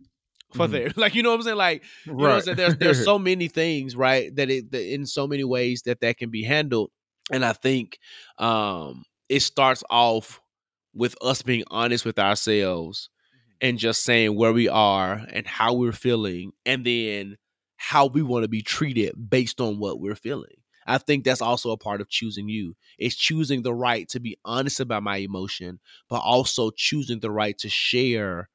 for mm-hmm. therapy. Like, you know what I'm saying? Like, you right. know what I'm saying? There's, there's so many things, right, that it that in so many ways that that can be handled. And I think um, it starts off with us being honest with ourselves and just saying where we are and how we're feeling and then how we want to be treated based on what we're feeling. I think that's also a part of choosing you. It's choosing the right to be honest about my emotion, but also choosing the right to share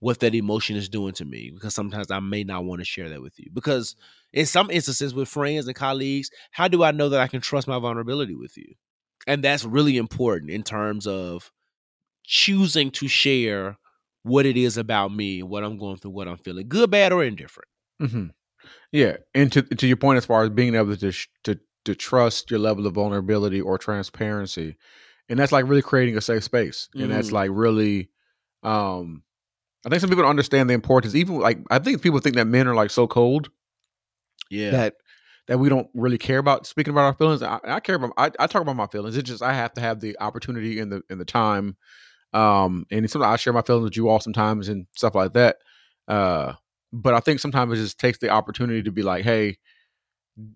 what that emotion is doing to me, because sometimes I may not want to share that with you. Because in some instances with friends and colleagues, how do I know that I can trust my vulnerability with you? And that's really important in terms of choosing to share what it is about me, what I'm going through, what I'm feeling, good, bad, or indifferent. Mm-hmm. Yeah, and to to your point as far as being able to to to trust your level of vulnerability or transparency, and that's like really creating a safe space, and mm-hmm. that's like really, um, I think some people don't understand the importance. Even like I think people think that men are like so cold, yeah, that that we don't really care about speaking about our feelings. I, I care about I, I talk about my feelings. It's just I have to have the opportunity and the and the time, um, and sometimes I share my feelings with you all sometimes and stuff like that, uh. But I think sometimes it just takes the opportunity to be like, hey,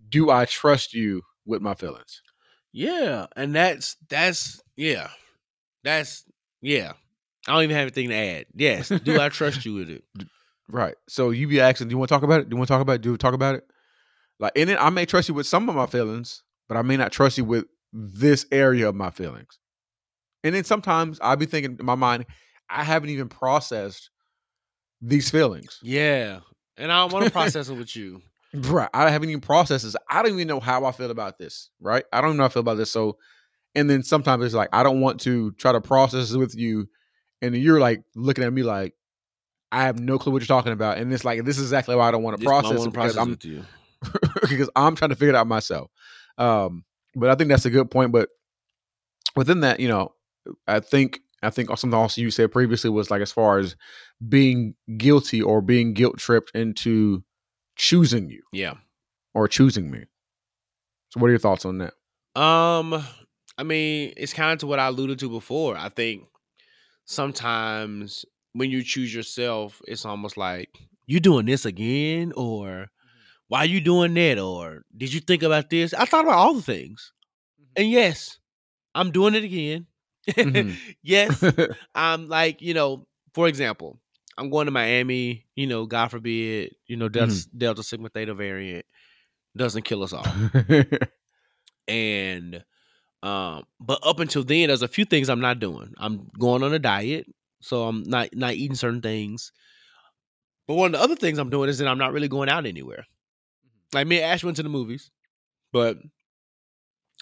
do I trust you with my feelings? Yeah. And that's, that's, yeah. That's, yeah. I don't even have anything to add. Yes. Do I trust you with it? Right. So you be asking, do you want to talk about it? Do you want to talk about it? Do you want to talk about it? Like, and then I may trust you with some of my feelings, but I may not trust you with this area of my feelings. And then sometimes I'll be thinking in my mind, I haven't even processed these feelings. Yeah. And I don't want to process it with you. Right. I haven't even processed this. I don't even know how I feel about this. Right. I don't know how I feel about this. So, and then sometimes it's like, I don't want to try to process it with you. And you're like looking at me like, I have no clue what you're talking about. And it's like, this is exactly why I don't want to process it, because, process I'm, with you. Because I'm trying to figure it out myself. Um, but I think that's a good point. But within that, you know, I think I think something also you said previously was like as far as being guilty or being guilt tripped into choosing you. Yeah. Or choosing me. So what are your thoughts on that? Um, I mean, it's kind of to what I alluded to before. I think sometimes when you choose yourself, it's almost like, you doing this again? Or why are you doing that? Or did you think about this? I thought about all the things. And yes, I'm doing it again. Mm-hmm. Yes. I'm like, you know, for example, I'm going to Miami, you know, God forbid, you know, Delta, mm-hmm. Delta Sigma Theta variant doesn't kill us all. And, um, but up until then, there's a few things I'm not doing. I'm going on a diet, so I'm not, not eating certain things. But one of the other things I'm doing is that I'm not really going out anywhere. Like me and Ash went to the movies, but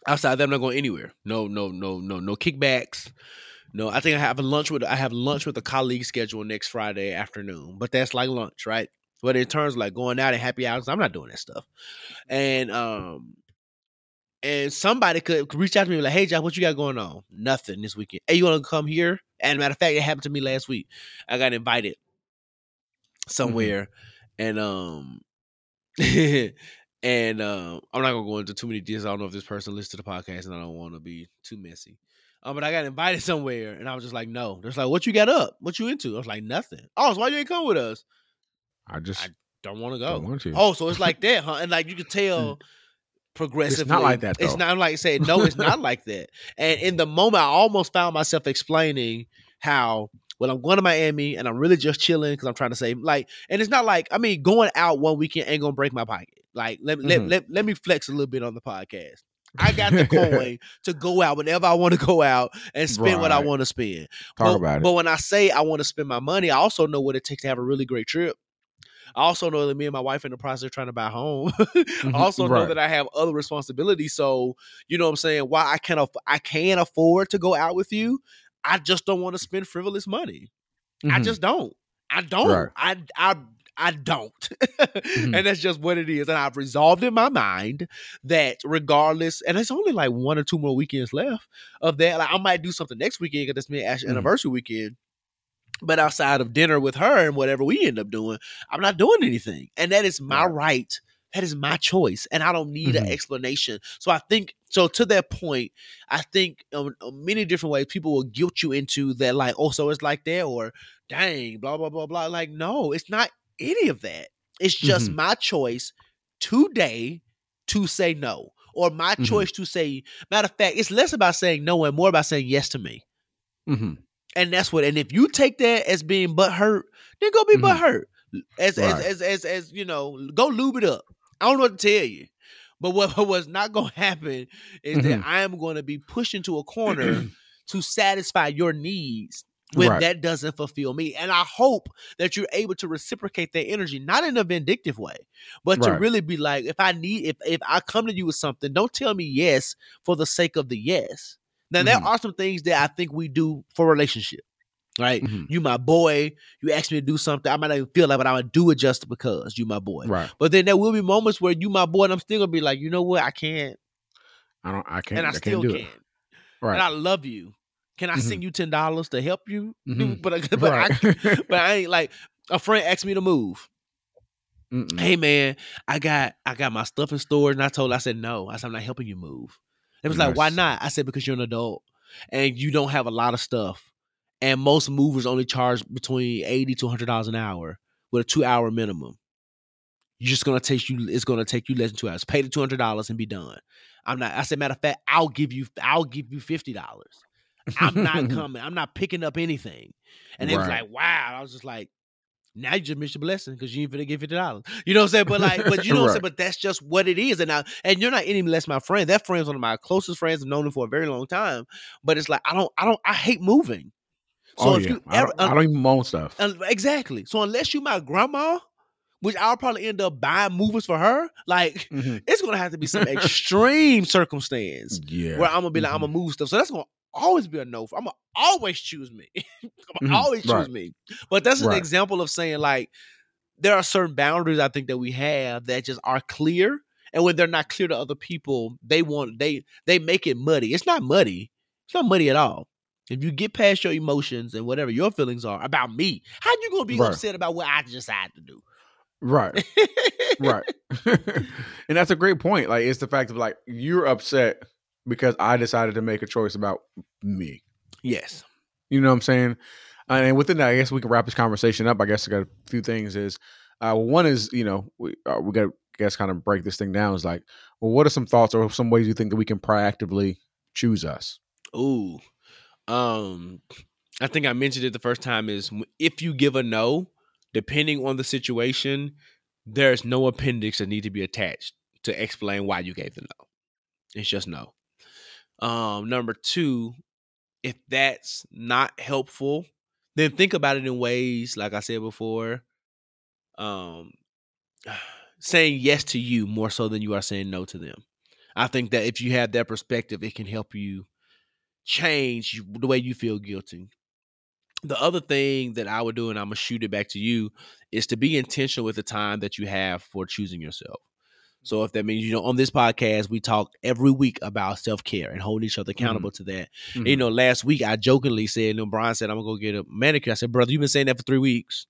outside of that, I'm not going anywhere. No, no, no, no, no kickbacks. No, I think I have a lunch with I have lunch with a colleague scheduled next Friday afternoon, but that's like lunch, right? But in terms of like going out and happy hours, I'm not doing that stuff. And um, and somebody could reach out to me like, "Hey, Josh, what you got going on?" Nothing this weekend. Hey, you want to come here? And matter of fact, it happened to me last week. I got invited somewhere, mm-hmm. and um. And um, I'm not going to go into too many details. I don't know if this person listens to the podcast, and I don't want to be too messy. Um, but I got invited somewhere, and I was just like, no. They're like, what you got up? What you into? I was like, nothing. Oh, so why you ain't come with us? I just I don't want to go. Want to. Oh, so it's like that, huh? And like you can tell progressively. It's not like that, though. It's not like saying, no, it's not like that. And in the moment, I almost found myself explaining how, well, I'm going to Miami, and I'm really just chilling because I'm trying to save. Like, and it's not like, I mean, going out one weekend ain't going to break my pocket. Like, let, mm-hmm. let, let, let me flex a little bit on the podcast. I got the coin to go out whenever I want to go out and spend right. what I want to spend. Talk but, about it. But when I say I want to spend my money, I also know what it takes to have a really great trip. I also know that me and my wife are in the process of trying to buy a home. I also right. know that I have other responsibilities. So, you know what I'm saying? While I can, aff- I can afford to go out with you, I just don't want to spend frivolous money. Mm-hmm. I just don't. I don't. Right. I I. I don't. mm-hmm. And that's just what it is. And I've resolved in my mind that regardless, and it's only like one or two more weekends left of that. Like I might do something next weekend because that's me and Ash's mm-hmm. anniversary weekend. But outside of dinner with her and whatever we end up doing, I'm not doing anything. And that is my right. That is my choice. And I don't need mm-hmm. an explanation. So I think, so to that point, I think in many different ways, people will guilt you into that, like, oh, so it's like that, or dang, blah, blah, blah, blah. Like, no, it's not any of that. It's just mm-hmm. my choice today to say no, or my mm-hmm. choice to say, matter of fact, it's less about saying no and more about saying yes to me. Mm-hmm. And that's what, and if you take that as being butt hurt, then go be mm-hmm. butt hurt. As, right. as, as, as, as, you know, go lube it up. I don't know what to tell you, but what, what was not going to happen is mm-hmm. that I am going to be pushed into a corner to satisfy your needs when right. that doesn't fulfill me. And I hope that you're able to reciprocate that energy, not in a vindictive way, but right. to really be like, if I need, if, if I come to you with something, don't tell me yes for the sake of the yes. Now, mm-hmm. there are some things that I think we do for relationship. right? Mm-hmm. You my boy. You ask me to do something. I might not even feel that, but I would do it just because you my boy. Right. But then there will be moments where you my boy, and I'm still gonna be like, you know what? I can't. I don't. I can't. And I, I still can't do can. It. Right. And I love you. Can I mm-hmm. send you ten dollars to help you? Mm-hmm. But but right. I but I ain't like a friend asked me to move. Mm-mm. Hey man, I got I got my stuff in storage, and I told I said no. I said I'm not helping you move. It was yes. like, why not? I said because you're an adult and you don't have a lot of stuff. And most movers only charge between eighty to a hundred dollars an hour with a two hour minimum. You're just gonna take you. It's gonna take you less than two hours. Pay the two hundred dollars and be done. I'm not. I said, matter of fact, I'll give you. I'll give you fifty dollars. I'm not coming. I'm not picking up anything. And they right. was like, wow. I was just like, now you just missed your blessing because you ain't finna get fifty dollars. You know what I'm saying? But like, but you know right. what I'm saying? But that's just what it is. And I, and you're not any less my friend. That friend's one of my closest friends. I've known him for a very long time. But it's like, I don't, I don't, I hate moving. So oh, if yeah. you ever, I, don't, I don't even own stuff. Uh, exactly. So unless you my grandma, which I'll probably end up buying movers for her, like mm-hmm. it's gonna have to be some extreme circumstance yeah. where I'm gonna be like, mm-hmm. I'm gonna move stuff. So that's gonna always be a no. I'm gonna always choose me. I'm gonna mm-hmm. always choose right. me. But that's an right. example of saying like there are certain boundaries I think that we have that just are clear, and when they're not clear to other people, they want they they make it muddy. It's not muddy. It's not muddy at all. If you get past your emotions and whatever your feelings are about me, how you gonna be right. upset about what I decided to do? Right, right. And that's a great point. Like it's the fact of like you're upset because I decided to make a choice about me. Yes. You know what I'm saying? Uh, and within that, I guess we can wrap this conversation up. I guess I got a few things is, uh, one is, you know, we, uh, we got to guess kind of break this thing down. It's like, well, what are some thoughts or some ways you think that we can proactively choose us? Ooh. Um, I think I mentioned it the first time is if you give a no, depending on the situation, there's no appendix that need to be attached to explain why you gave the no. It's just no. Um, number two, if that's not helpful, then think about it in ways, like I said before, um, saying yes to you more so than you are saying no to them. I think that if you have that perspective, it can help you change the way you feel guilty. The other thing that I would do, and I'm going to shoot it back to you, is to be intentional with the time that you have for choosing yourself. So if that means, you know, on this podcast, we talk every week about self-care and hold each other accountable mm-hmm. to that. Mm-hmm. And, you know, last week I jokingly said, and Bryan said, I'm going to go get a manicure. I said, brother, you've been saying that for three weeks,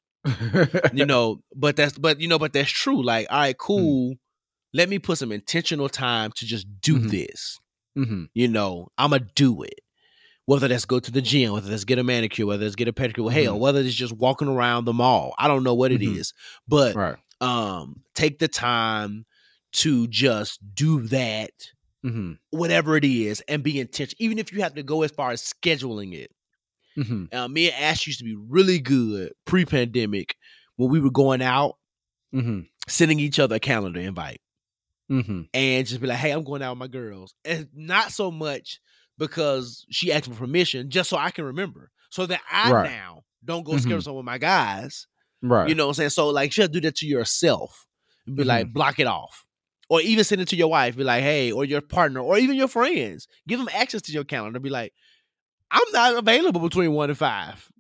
you know, but that's, but you know, but that's true. Like, all right, cool. Mm-hmm. Let me put some intentional time to just do mm-hmm. this. Mm-hmm. You know, I'm going to do it. Whether that's go to the gym, whether that's get a manicure, whether that's get a pedicure, mm-hmm. hell, whether it's just walking around the mall. I don't know what it mm-hmm. is, but right. um, take the time to just do that, mm-hmm. whatever it is, and be intentional. Even if you have to go as far as scheduling it. Mm-hmm. Uh, me and Ash used to be really good pre-pandemic when we were going out, mm-hmm. sending each other a calendar invite. Mm-hmm. And just be like, hey, I'm going out with my girls. And not so much because she asked for permission, just so I can remember. So that I right. now don't go mm-hmm. scare someone with my guys. Right. You know what I'm saying? So like, she'll do that to yourself and be mm-hmm. like, block it off. Or even send it to your wife. Be like, hey, or your partner, or even your friends. Give them access to your calendar. Be like, I'm not available between one and five.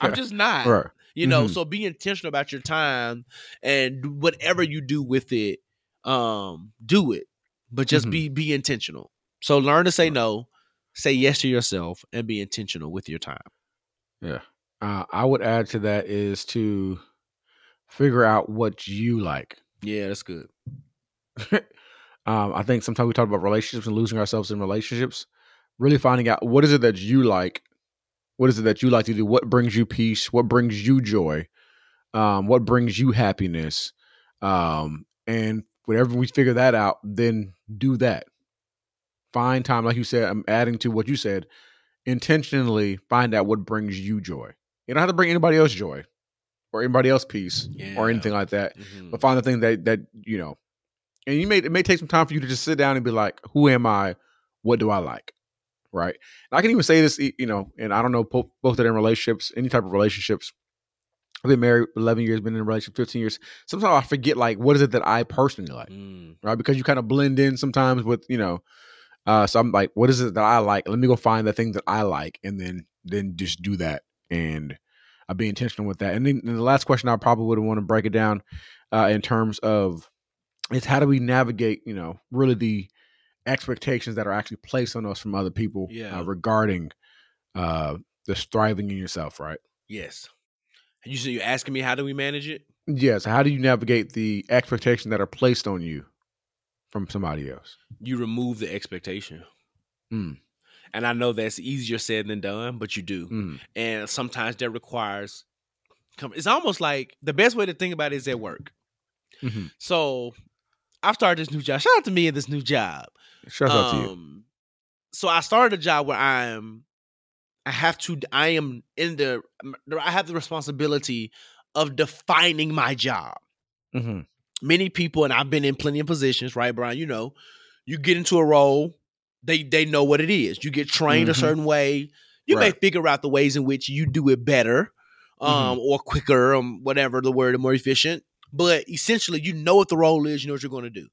I'm just not. Right. You know, mm-hmm. so be intentional about your time and whatever you do with it, um, do it. But just mm-hmm. be be intentional. So learn to say no. Say yes to yourself and be intentional with your time. Yeah. Uh, I would add to that is to figure out what you like. Yeah, that's good. um, I think sometimes we talk about relationships and losing ourselves in relationships. Really finding out what is it that you like? What is it that you like to do? What brings you peace? What brings you joy? Um, what brings you happiness? Um, and whenever we figure that out, then do that. Find time, like you said, I'm adding to what you said, intentionally find out what brings you joy. You don't have to bring anybody else joy or anybody else peace yeah. or anything like that, mm-hmm. but find the thing that, that, you know, and you may, it may take some time for you to just sit down and be like, who am I? What do I like? Right. And I can even say this, you know, and I don't know, both of them relationships, any type of relationships. I've been married eleven years, been in a relationship fifteen years. Sometimes I forget, like, what is it that I personally like? Mm. Right. Because you kind of blend in sometimes with, you know, Uh, so I'm like, what is it that I like? Let me go find the thing that I like, and then then just do that and I'll be intentional with that. And then the last question, I probably would want to break it down uh, in terms of is how do we navigate, you know, really the expectations that are actually placed on us from other people yeah. uh, regarding uh, the thriving in yourself, right? Yes. And you said you're asking me how do we manage it? Yes. How do you navigate the expectations that are placed on you from somebody else? You remove the expectation. Mm. And I know that's easier said than done, but you do. Mm. And sometimes that requires, it's almost like the best way to think about it is at work. Mm-hmm. So I've started this new job. Shout out to me and this new job. Shout um, out to you. So I started a job where I am, I have to, I am in the, I have the responsibility of defining my job. Mm-hmm. Many people, and I've been in plenty of positions, right, Bryan? You know, you get into a role, They they know what it is. You get trained mm-hmm. a certain way. You right. may figure out the ways in which you do it better um, mm-hmm. or quicker or whatever the word, more efficient. But essentially, you know what the role is. You know what you're going to do.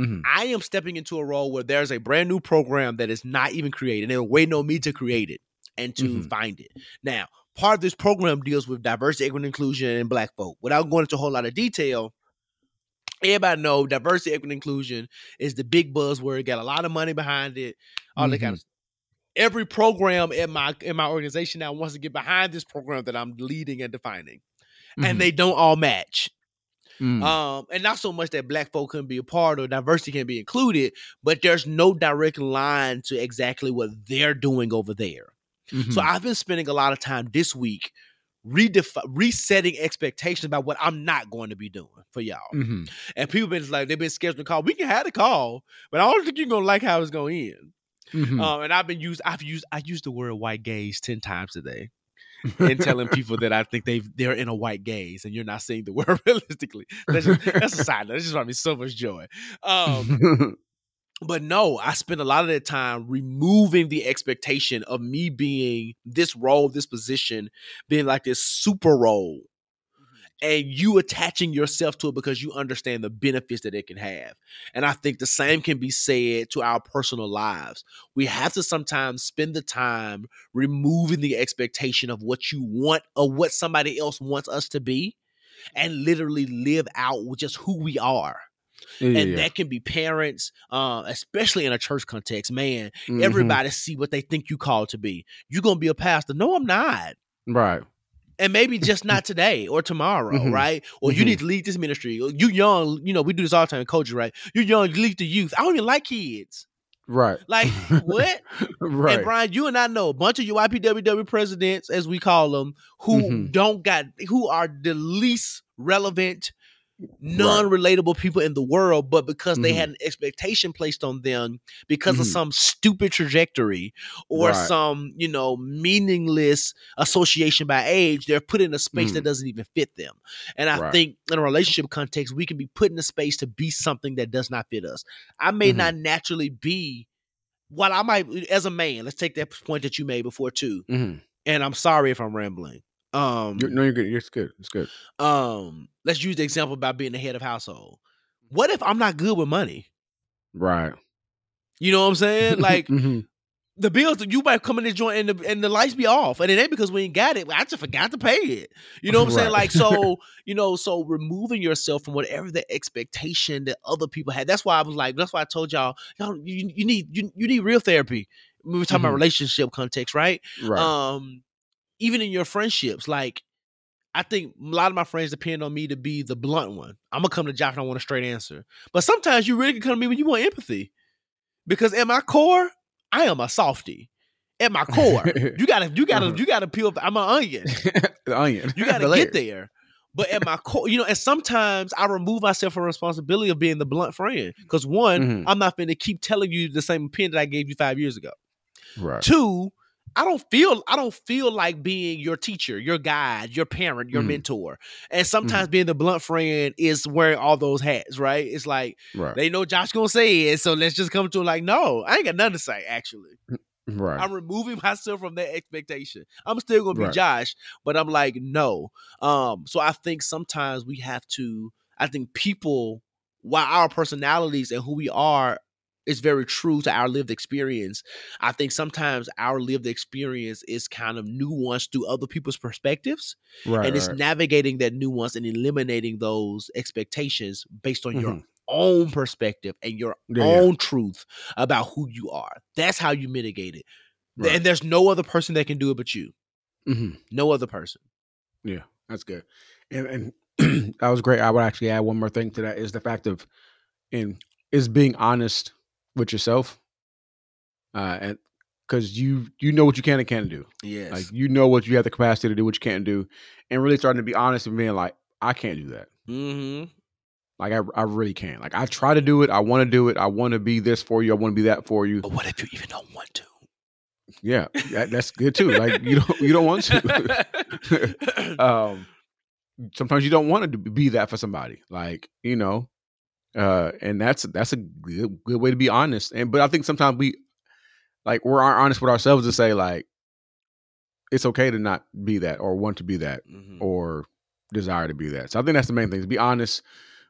Mm-hmm. I am stepping into a role where there's a brand new program that is not even created. They're waiting on me to create it and to mm-hmm. find it. Now, part of this program deals with diversity, equity, and inclusion and Black folk. Without going into a whole lot of detail, everybody know diversity, equity, inclusion is the big buzzword. Got a lot of money behind it. All mm-hmm. that kind of stuff. Every program in my in my organization now wants to get behind this program that I'm leading and defining, mm-hmm. and they don't all match. Mm. Um, and not so much that Black folk couldn't be a part or diversity can be included, but there's no direct line to exactly what they're doing over there. Mm-hmm. So I've been spending a lot of time this week Redefi- resetting expectations about what I'm not going to be doing for y'all. Mm-hmm. And people been like, they've been scared to call. We can have the call, but I don't think you're going to like how it's going to end. Mm-hmm. Um, and I've been used, I've used, I used the word white gaze ten times today in telling people that I think they've, they're in a white gaze and you're not saying the word realistically. That's, just, that's a side note. That's just brought me so much joy. Um, but no, I spent a lot of that time removing the expectation of me being this role, this position, being like this super role, and you attaching yourself to it because you understand the benefits that it can have. And I think the same can be said to our personal lives. We have to sometimes spend the time removing the expectation of what you want or what somebody else wants us to be and literally live out with just who we are. Yeah, and yeah. that can be parents, uh, especially in a church context. Man, mm-hmm. everybody see what they think you called to be. You're going to be a pastor. No, I'm not. Right. And maybe just not today or tomorrow, mm-hmm. right? Or mm-hmm. you need to lead this ministry. You young, you know, we do this all the time in culture, right? You young, you lead the youth. I don't even like kids. Right. Like, what? Right. And Bryan, you and I know a bunch of U I P W W presidents, as we call them, who mm-hmm. don't got, who are the least relevant non-relatable right. people in the world, but because mm-hmm. they had an expectation placed on them because mm-hmm. of some stupid trajectory or right. some, you know, meaningless association by age, they're put in a space mm-hmm. that doesn't even fit them. And I right. think in a relationship context, we can be put in a space to be something that does not fit us. I may mm-hmm. not naturally be, while I might, as a man, let's take that point that you made before too. Mm-hmm. And I'm sorry if I'm rambling. Um, you're, no, you're good. It's good. It's good. Um, let's use the example about being the head of household. What if I'm not good with money? Right. You know what I'm saying? Like mm-hmm. the bills, you might come in and join, and the, and the lights be off, and it ain't because we ain't got it. I just forgot to pay it. You know what I'm right. saying? Like so, you know, so removing yourself from whatever the expectation that other people had. That's why I was like, that's why I told y'all, y'all, you, you need you, you need real therapy. We were talking mm-hmm. about relationship context, right? Right. Um. Even in your friendships, like, I think a lot of my friends depend on me to be the blunt one. I'm going to come to Josh and I want a straight answer. But sometimes you really can come to me when you want empathy. Because at my core, I am a softie. At my core, you got to you gotta, uh-huh. you gotta peel, I'm an onion. The onion. You got to get there. But at my core, you know, and sometimes I remove myself from responsibility of being the blunt friend. Because one, mm-hmm. I'm not going to keep telling you the same opinion that I gave you five years ago. Right. Two, I don't feel I don't feel like being your teacher, your guide, your parent, your mm. mentor. And sometimes mm. being the blunt friend is wearing all those hats, right? It's like right. they know Josh gonna say it, so let's just come to him like, no, I ain't got nothing to say, actually. Right. I'm removing myself from that expectation. I'm still gonna be right. Josh, but I'm like, no. Um, so I think sometimes we have to, I think people, while our personalities and who we are it's very true to our lived experience. I think sometimes our lived experience is kind of nuanced through other people's perspectives. Right, and it's right. navigating that nuance and eliminating those expectations based on mm-hmm. your own perspective and your yeah, own yeah. truth about who you are. That's how you mitigate it. Right. And there's no other person that can do it but you. Mm-hmm. No other person. Yeah, that's good. And, and that was great. I would actually add one more thing to that is the fact of in is being honest with yourself, uh, and because you you know what you can and can't do. Yes, like you know what you have the capacity to do, what you can't do, and really starting to be honest and being like, I can't do that. Mm-hmm. Like I, I really can't. Like I try to do it. I want to do it. I want to be this for you. I want to be that for you. But what if you even don't want to? Yeah, that, that's good too. Like you don't you don't want to. um, sometimes you don't want to be that for somebody. Like you know. Uh, and that's that's a good, good way to be honest. And but I think sometimes we like we're honest with ourselves to say like it's okay to not be that or want to be that mm-hmm. or desire to be that. So I think that's the main thing: is be honest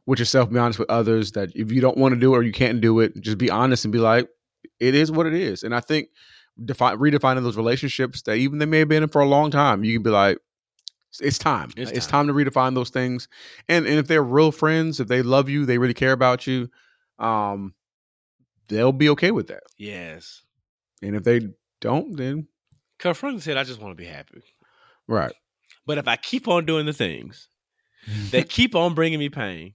with yourself, be honest with others. That if you don't want to do it or you can't do it, just be honest and be like, it is what it is. And I think defi- redefining those relationships that even they may have been in for a long time, you can be like, It's time. It's time. It's time to redefine those things. And and if they're real friends, if they love you, they really care about you, um, they'll be okay with that. Yes. And if they don't, then... Confronting said, I just want to be happy. Right. But if I keep on doing the things that keep on bringing me pain,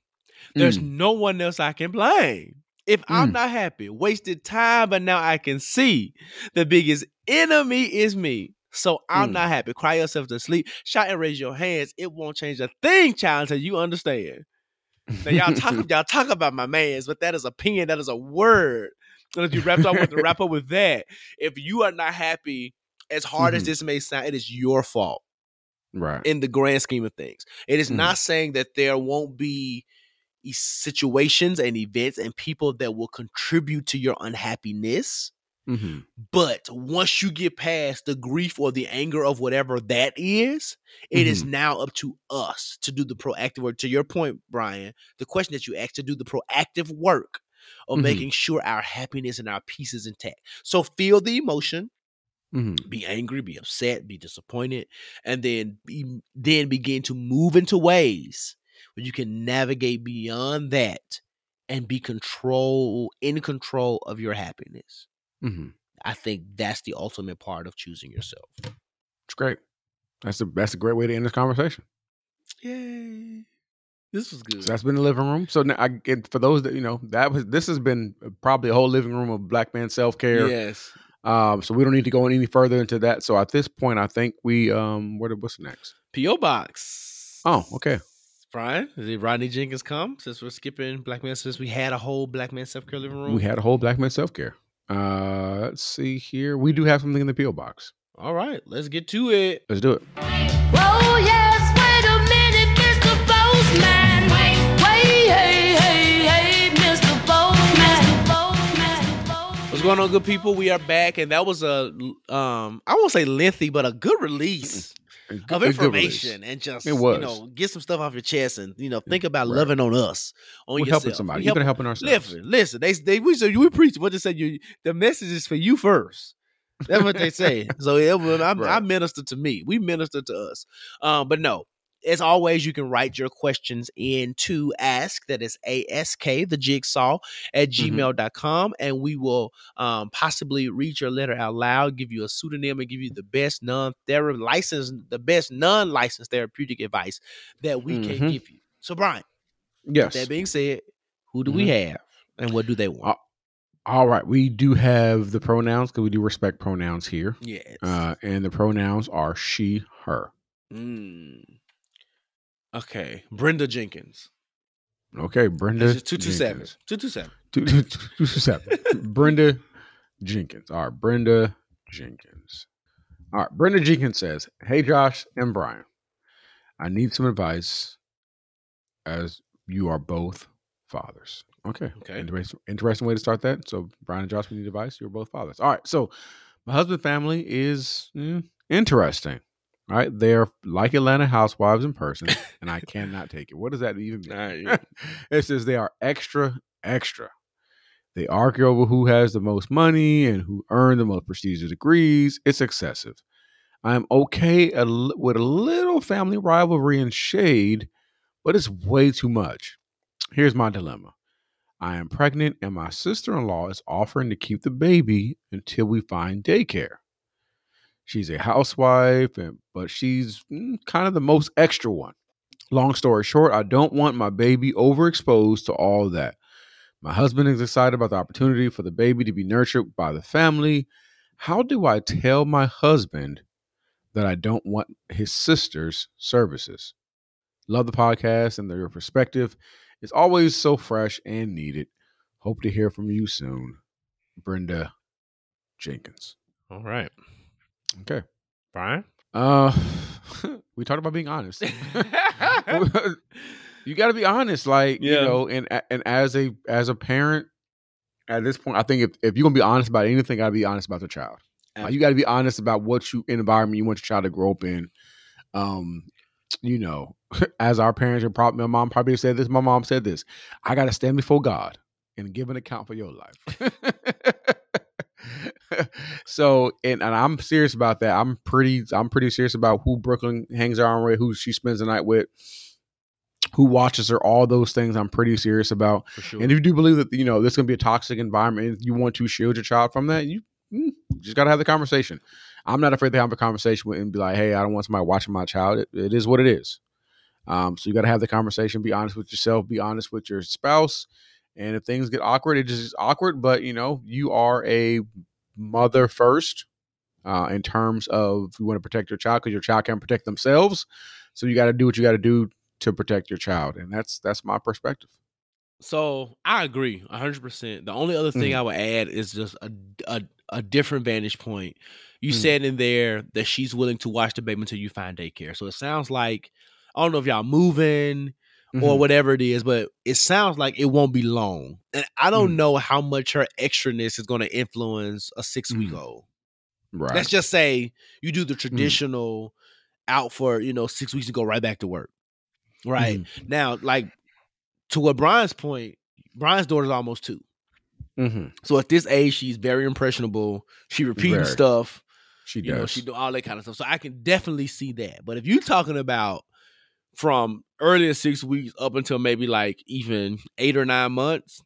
there's mm. no one else I can blame. If mm. I'm not happy, wasted time, but now I can see the biggest enemy is me. So I'm mm. not happy. Cry yourself to sleep. Shout and raise your hands. It won't change a thing, child, until you understand. Now y'all talk, y'all talk about my mans, but that is a pen. That is a word. So if you wrap up with wrap up with that, if you are not happy, as hard mm-hmm. as this may sound, it is your fault. Right. In the grand scheme of things, it is mm. not saying that there won't be situations and events and people that will contribute to your unhappiness. Mm-hmm. But once you get past the grief or the anger of whatever that is, it mm-hmm. is now up to us to do the proactive work. To your point, Bryan, the question that you asked, to do the proactive work of mm-hmm. making sure our happiness and our peace is intact. So feel the emotion, mm-hmm. be angry, be upset, be disappointed, and then be, then begin to move into ways where you can navigate beyond that and be control in control of your happiness. Mm-hmm. I think that's the ultimate part of choosing yourself. It's great. That's a that's a great way to end this conversation. Yay! This was good. So that's been the living room. So now, I, it, for those that you know, that was this has been probably a whole living room of Black man self care. Yes. Um. So we don't need to go any further into that. So at this point, I think we um. What what's next? P O Box. Oh, okay. Bryan, did Rodney Jenkins come? Since we're skipping Black man, since we had a whole Black man self care living room, we had a whole Black man self care. Uh, let's see here. We do have something in the P O box. All right, let's get to it. Let's do it. Oh yes, wait a minute, Mister Boseman. Wait, hey, hey, hey, Mister Boseman. What's going on, good people? We are back, and that was a um, I won't say lengthy, but a good release mm-hmm. of information, release. and just you know, get some stuff off your chest, and you know, think about right. loving on us, on We're yourself. Helping somebody. You've been helping ourselves. Listen, listen. They, they, we, so we preach. What they said, you, the message is for you first. That's what they say. So it, I, right. I minister to me. We minister to us. Um, but no. As always, you can write your questions in to ask, that is A S K, the jigsaw, at gmail dot com, and we will um, possibly read your letter out loud, give you a pseudonym, and give you the best non-thera- license, the best non-licensed therapeutic advice that we mm-hmm. can give you. So, Bryan, yes. with that being said, who do mm-hmm. we have, and what do they want? All right, we do have the pronouns, because we do respect pronouns here. Yes. Uh, and the pronouns are she, her. Mm. Okay, Brenda Jenkins. Okay, Brenda two two seven. two two seven. two two seven. Brenda Jenkins. All right, Brenda Jenkins. All right, Brenda Jenkins says, hey, Josh and Bryan, I need some advice as you are both fathers. Okay. Okay. Interesting, interesting way to start that. So, Bryan and Josh, we need advice. You're both fathers. All right, so my husband's family is mm, interesting. All right, they're like Atlanta housewives in person, and I cannot take it. What does that even mean? It says they are extra, extra. They argue over who has the most money and who earned the most prestigious degrees. It's excessive. I'm okay a, with a little family rivalry and shade, but it's way too much. Here's my dilemma. I am pregnant and my sister-in-law is offering to keep the baby until we find daycare. She's a housewife, and, but she's kind of the most extra one. Long story short, I don't want my baby overexposed to all that. My husband is excited about the opportunity for the baby to be nurtured by the family. How do I tell my husband that I don't want his sister's services? Love the podcast and their perspective. It's always so fresh and needed. Hope to hear from you soon. Brenda Jenkins. All right. Okay. Bryan? Uh, we talked about being honest. You got to be honest, like, yeah. you know, and and as a as a parent, at this point, I think if, if you're going to be honest about anything, got to be honest about the child. Like, you got to be honest about what you environment you want your child to grow up in. Um, you know, as our parents, are probably, my mom probably said this, my mom said this, I got to stand before God and give an account for your life. So, and, and I'm serious about that. I'm pretty, I'm pretty serious about who Brooklyn hangs around with, who she spends the night with, who watches her, all those things I'm pretty serious about. For sure. And if you do believe that, you know, this is going to be a toxic environment and you want to shield your child from that, you, you just got to have the conversation. I'm not afraid to have a conversation with and be like, hey, I don't want somebody watching my child. It, it is what it is. Um, so you got to have the conversation, be honest with yourself, be honest with your spouse. And if things get awkward, it just is awkward. But, you know, you are a mother first uh, in terms of you want to protect your child because your child can't protect themselves. So you got to do what you got to do to protect your child. And that's that's my perspective. So I agree one hundred percent. The only other thing mm. I would add is just a, a, a different vantage point. You mm. said in there that she's willing to watch the baby until you find daycare. So it sounds like, I don't know if y'all moving mm-hmm. or whatever it is, but it sounds like it won't be long. And I don't mm. know how much her extraness is going to influence a six-week-old. Mm. Right. Let's just say you do the traditional mm. out for, you know, six weeks and go right back to work. Right. Mm. Now, like, to what Bryan's point, Bryan's daughter's almost two. Mm-hmm. So at this age, she's very impressionable. She repeating very. stuff. She does. You know, she do all that kind of stuff. So I can definitely see that. But if you're talking about from earlier six weeks up until maybe like even eight or nine months,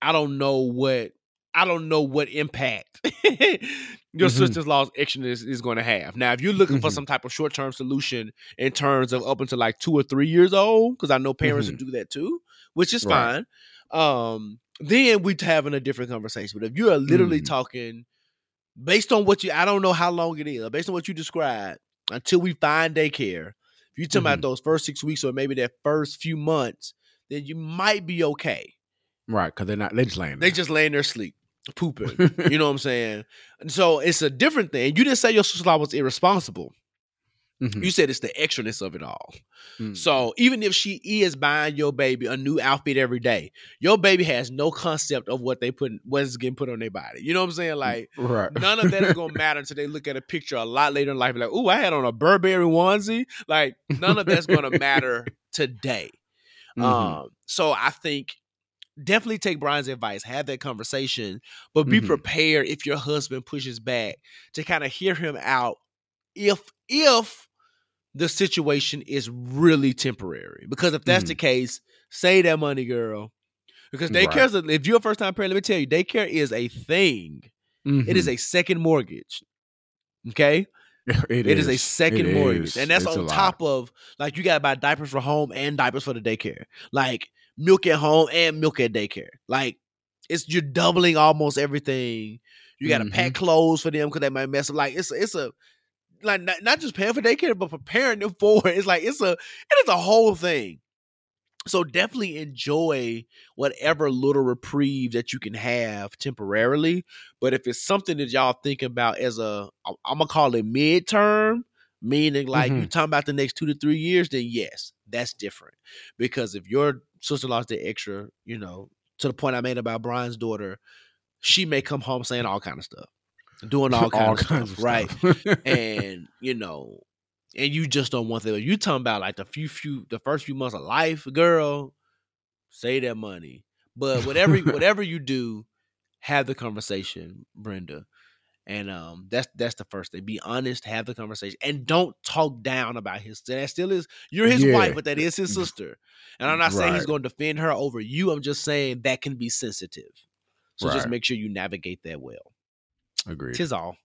I don't know what I don't know what impact your mm-hmm. sister's law's action is, is going to have. Now, if you're looking mm-hmm. for some type of short-term solution in terms of up until like two or three years old, because I know parents mm-hmm. will do that too, which is right. fine, um, then we're having a different conversation. But if you are literally mm-hmm. talking based on what you, I don't know how long it is, based on what you described, until we find daycare, if you're talking mm-hmm. about those first six weeks or maybe that first few months, then you might be okay. Right, because they're not, they're just laying there. They just laying there asleep. Pooping, you know what I'm saying? So it's a different thing. You didn't say your sister-in-law was irresponsible. Mm-hmm. You said it's the extraness of it all. Mm. So even if she is buying your baby a new outfit every day, your baby has no concept of what they put, what's getting put on their body. You know what I'm saying? Like, right. none of that is gonna matter until they look at a picture a lot later in life. Like, ooh, I had on a Burberry onesie. Like, none of that's gonna matter today. Mm-hmm. Um, so I think. Definitely take Bryan's advice, have that conversation, but be mm-hmm. prepared if your husband pushes back to kind of hear him out if if the situation is really temporary. Because if that's mm-hmm. the case, save that money, girl. Because daycare, right. if you're a first-time parent, let me tell you, daycare is a thing. Mm-hmm. It is a second mortgage. Okay? It, it is. is a second it mortgage. Is. And that's it's on top lot. of, like, you got to buy diapers for home and diapers for the daycare. Like, milk at home and milk at daycare. Like, it's, you're doubling almost everything. You got to mm-hmm. pack clothes for them because they might mess up. Like, it's it's a like not, not just paying for daycare, but preparing them for it. It's like it's a it is a whole thing. So definitely enjoy whatever little reprieve that you can have temporarily. But if it's something that y'all thinking about as a, I'm gonna call it midterm, meaning like mm-hmm. you're talking about the next two to three years, then yes, that's different. Because if you're sister lost the extra, you know, to the point I made about Bryan's daughter, she may come home saying all kind of stuff, doing all, all kind of stuff, of stuff. Right? And, you know, and you just don't want that. You talking about like the few, few, the first few months of life, girl, save that money. But whatever whatever you do, have the conversation, Brenda. And um, that's that's the first thing. Be honest, have the conversation, and don't talk down about his. That still is you're his yeah. wife, but that is his sister. And I'm not right. saying he's going to defend her over you. I'm just saying that can be sensitive. So right. just make sure you navigate that well. Agreed. Tis all.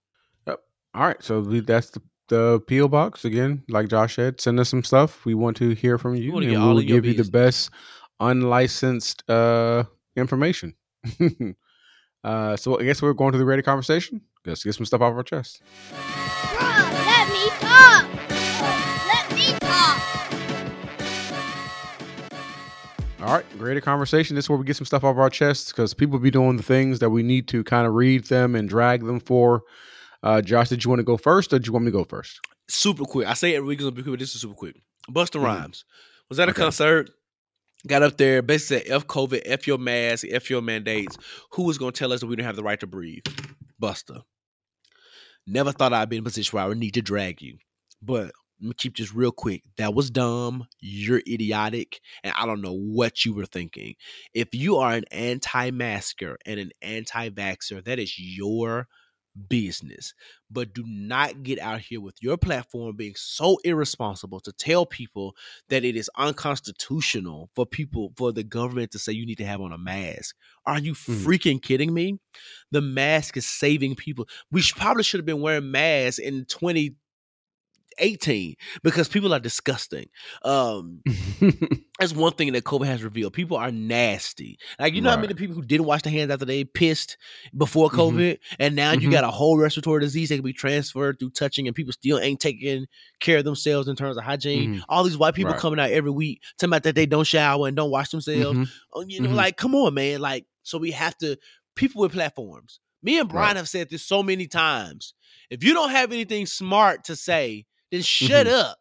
Yep. All right. So that's the, the P O box again. Like Josh said, send us some stuff. We want to hear from you, and we'll give you the best unlicensed uh, information. Uh, so I guess we're going to the Reddit conversation. Let's get some stuff off our chest. Ron, let me talk. Let me talk. All right, Reddit conversation. This is where we get some stuff off our chest because people be doing the things that we need to kind of read them and drag them for. Uh, Josh, did you want to go first or did you want me to go first? Super quick. I say every week is going to be quick, but this is super quick. Busta Rhymes. Mm-hmm. Was that a okay. concert? Got up there, basically said, F COVID, F your mask, F your mandates. Who is going to tell us that we don't have the right to breathe? Busta. Never thought I'd be in a position where I would need to drag you. But let me keep this real quick. That was dumb. You're idiotic. And I don't know what you were thinking. If you are an anti-masker and an anti-vaxxer, that is your business. But do not get out here with your platform being so irresponsible to tell people that it is unconstitutional for people, for the government to say you need to have on a mask. Are you mm. freaking kidding me? The mask is saving people. We should, probably should have been wearing masks in twenty eighteen because people are disgusting. Um, that's one thing that COVID has revealed. People are nasty. Like, you know right. how many people who didn't wash their hands after they pissed before COVID, mm-hmm. and now mm-hmm. you got a whole respiratory disease that can be transferred through touching, and people still ain't taking care of themselves in terms of hygiene. Mm-hmm. All these white people right. coming out every week talking about that they don't shower and don't wash themselves. Mm-hmm. Oh, you know, mm-hmm. like, come on, man. Like, so we have to, people with platforms. Me and Bryan right. have said this so many times. If you don't have anything smart to say, then shut mm-hmm. up.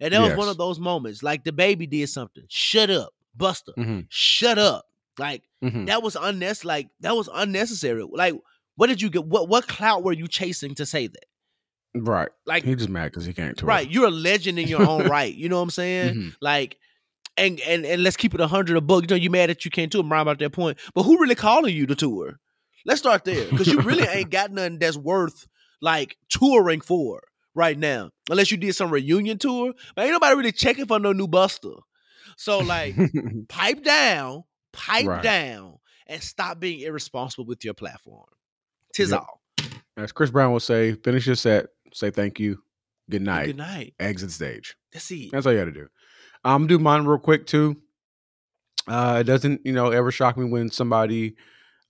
And that yes. was one of those moments. Like, the baby did something. Shut up. Busta. Mm-hmm. Shut up. Like, mm-hmm. that was unnes- Like, that was unnecessary. Like, what did you get? What what clout were you chasing to say that? Right. Like, he just mad because he can't talk. Right. You're a legend in your own right. You know what I'm saying? Mm-hmm. Like, and, and and let's keep it one hundred a book. You know, you mad that you can't tour. I'm right about that point. But who really calling you to tour? Let's start there. Because you really ain't got nothing that's worth, like, touring for right now, unless you did some reunion tour. But ain't nobody really checking for no new Busta. So, like, pipe down, pipe right. down, and stop being irresponsible with your platform. Tis yep. all. As Chris Brown will say, finish your set, say thank you, good night, good night, exit stage. That's it. That's all you got to do. I'm um, do mine real quick too. Uh, it doesn't, you know, ever shock me when somebody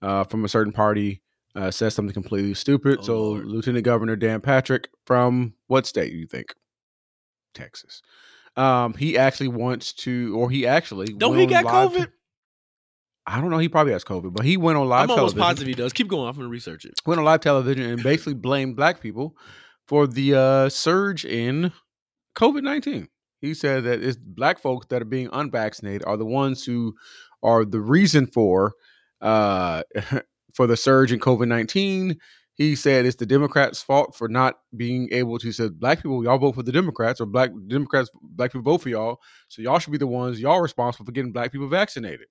uh, from a certain party Uh, says something completely stupid. Oh, so Lord. Lieutenant Governor Dan Patrick from what state do you think? Texas. Um, he actually wants to, or he actually don't he got COVID? T- I don't know. He probably has COVID, but he went on live television. I'm almost television, positive he does. Keep going. I'm going to research it. Went on live television and basically blamed black people for the uh, surge in COVID nineteen. He said that it's black folks that are being unvaccinated are the ones who are the reason for uh for the surge in COVID nineteen. He said it's the Democrats' fault for not being able to. He said, black people, y'all vote for the Democrats, or black Democrats, black people vote for y'all. So y'all should be the ones, y'all responsible for getting black people vaccinated.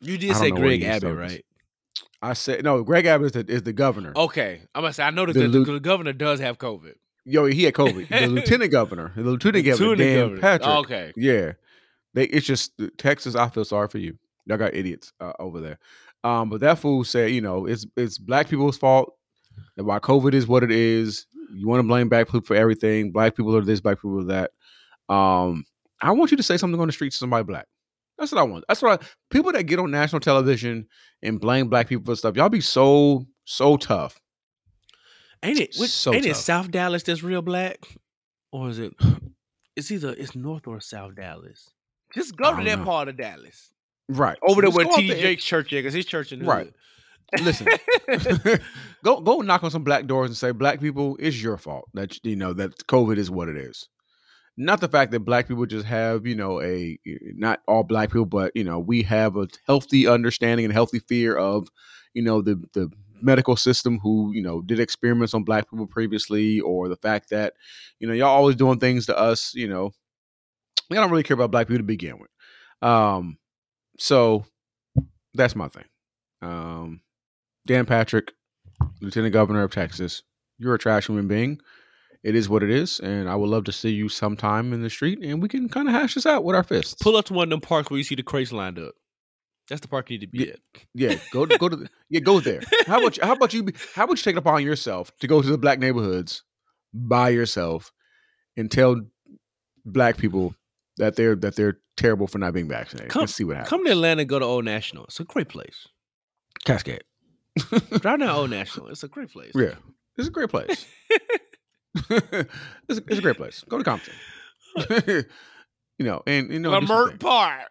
You did say Greg Abbott, right? I said, no, Greg Abbott is the, is the governor. Okay. I'm going to say, I noticed the that the, the governor does have COVID. Yo, he had COVID. The lieutenant governor. The lieutenant, lieutenant governor, governor, Dan Patrick. Oh, okay. Yeah. They, it's just, Texas, I feel sorry for you. Y'all got idiots uh, over there. Um, but that fool said, you know, it's it's black people's fault that why COVID is what it is. You want to blame black people for everything. Black people are this, black people are that. Um, I want you to say something on the street to somebody black. That's what I want. That's what I, people that get on national television and blame black people for stuff, y'all be so, so tough. Ain't it? Which, so ain't tough. It South Dallas that's real black? Or is it, it's either, it's North or South Dallas. Just go to that know. part of Dallas. Right. Over there where T J's church is, because his church in the right. hood. Listen, go go knock on some black doors and say, black people, it's your fault that, you know, that COVID is what it is. Not the fact that black people just have, you know, a, not all black people, but, you know, we have a healthy understanding and healthy fear of, you know, the, the medical system who, you know, did experiments on black people previously, or the fact that, you know, y'all always doing things to us, you know, I don't really care about black people to begin with. Um, So that's my thing. Um, Dan Patrick, Lieutenant Governor of Texas, you're a trash human being. It is what it is, and I would love to see you sometime in the street, and we can kind of hash this out with our fists. Pull up to one of them parks where you see the crates lined up. That's the park you need to be yeah, at. Yeah, go to, go to the, yeah, go there. How about you, how about you? How about you take it upon yourself to go to the black neighborhoods by yourself and tell black people that they're that they're terrible for not being vaccinated? Come, Let's see what happens. Come to Atlanta and go to Old National. It's a great place. Cascade. Drive down Old National. It's a great place. Yeah, it's a great place. it's, a, it's a great place. Go to Compton. you know, and you know, Lamert Park.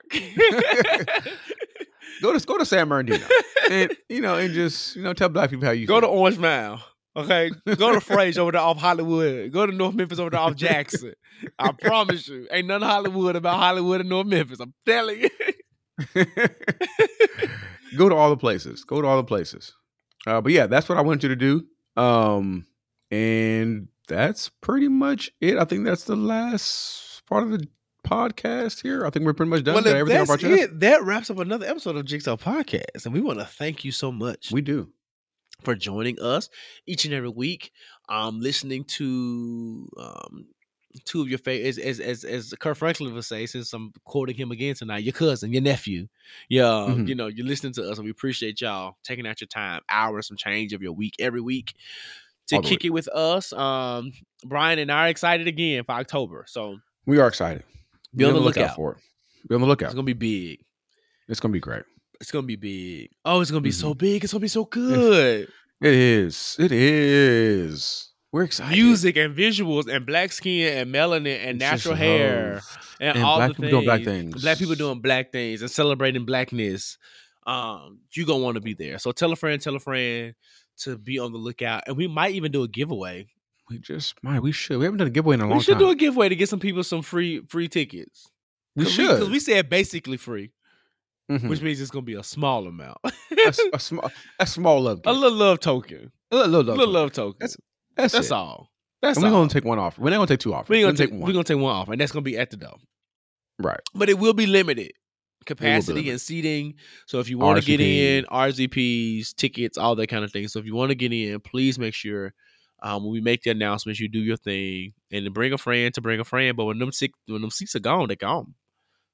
go to go to San Bernardino, and you know, and just you know, tell black people how you go feel. To Orange Mound. Okay, go to Fraser over there off Hollywood. Go to North Memphis over there off Jackson. I promise you, ain't nothing Hollywood about Hollywood and North Memphis. I'm telling you. Go to all the places. Go to all the places. Uh, but yeah, that's what I want you to do. Um, and that's pretty much it. I think that's the last part of the podcast here. I think we're pretty much done. Well, if Everything that's it, that wraps up another episode of Jigsaw Podcast, and we want to thank you so much. We do. For joining us each and every week, um, listening to um, two of your favorites, as as as Kirk Franklin would say, since I'm quoting him again tonight, your cousin, your nephew, yeah, mm-hmm. you know, you're listening to us, and we appreciate y'all taking out your time, hours, some change of your week every week to All kick week. it with us. Um, Bryan and I are excited again for October, so we are excited. Be, be on the lookout. lookout for it. Be on the lookout. It's gonna be big. It's gonna be great. It's going to be big. Oh, it's going to be mm-hmm. so big. It's going to be so good. It is. It is. We're excited. Music and visuals and black skin and melanin and it's natural hair and, and all black the people things. Doing black things. Black people doing black things and celebrating blackness. Um, you're going to want to be there. So tell a friend, tell a friend to be on the lookout. And we might even do a giveaway. We just might. We should. We haven't done a giveaway in a we long time. We should do a giveaway to get some people some free free tickets. We should. Because we, we said basically free. Mm-hmm. Which means it's gonna be a small amount, a, a small, a small love, gift. a little love token, a little love, a little token. love token. That's that's, that's all. That's and all. We're gonna take one off. We're not gonna take two off. We're, we're gonna take, take one. We're gonna take one off, and that's gonna be at the door, right? But it will be limited capacity be limited. and seating. So if you want to get in, R S V Ps, tickets, all that kind of thing. So if you want to get in, please make sure um, when we make the announcements, you do your thing and then bring a friend to bring a friend. But when them sick, when them seats are gone, they're gone,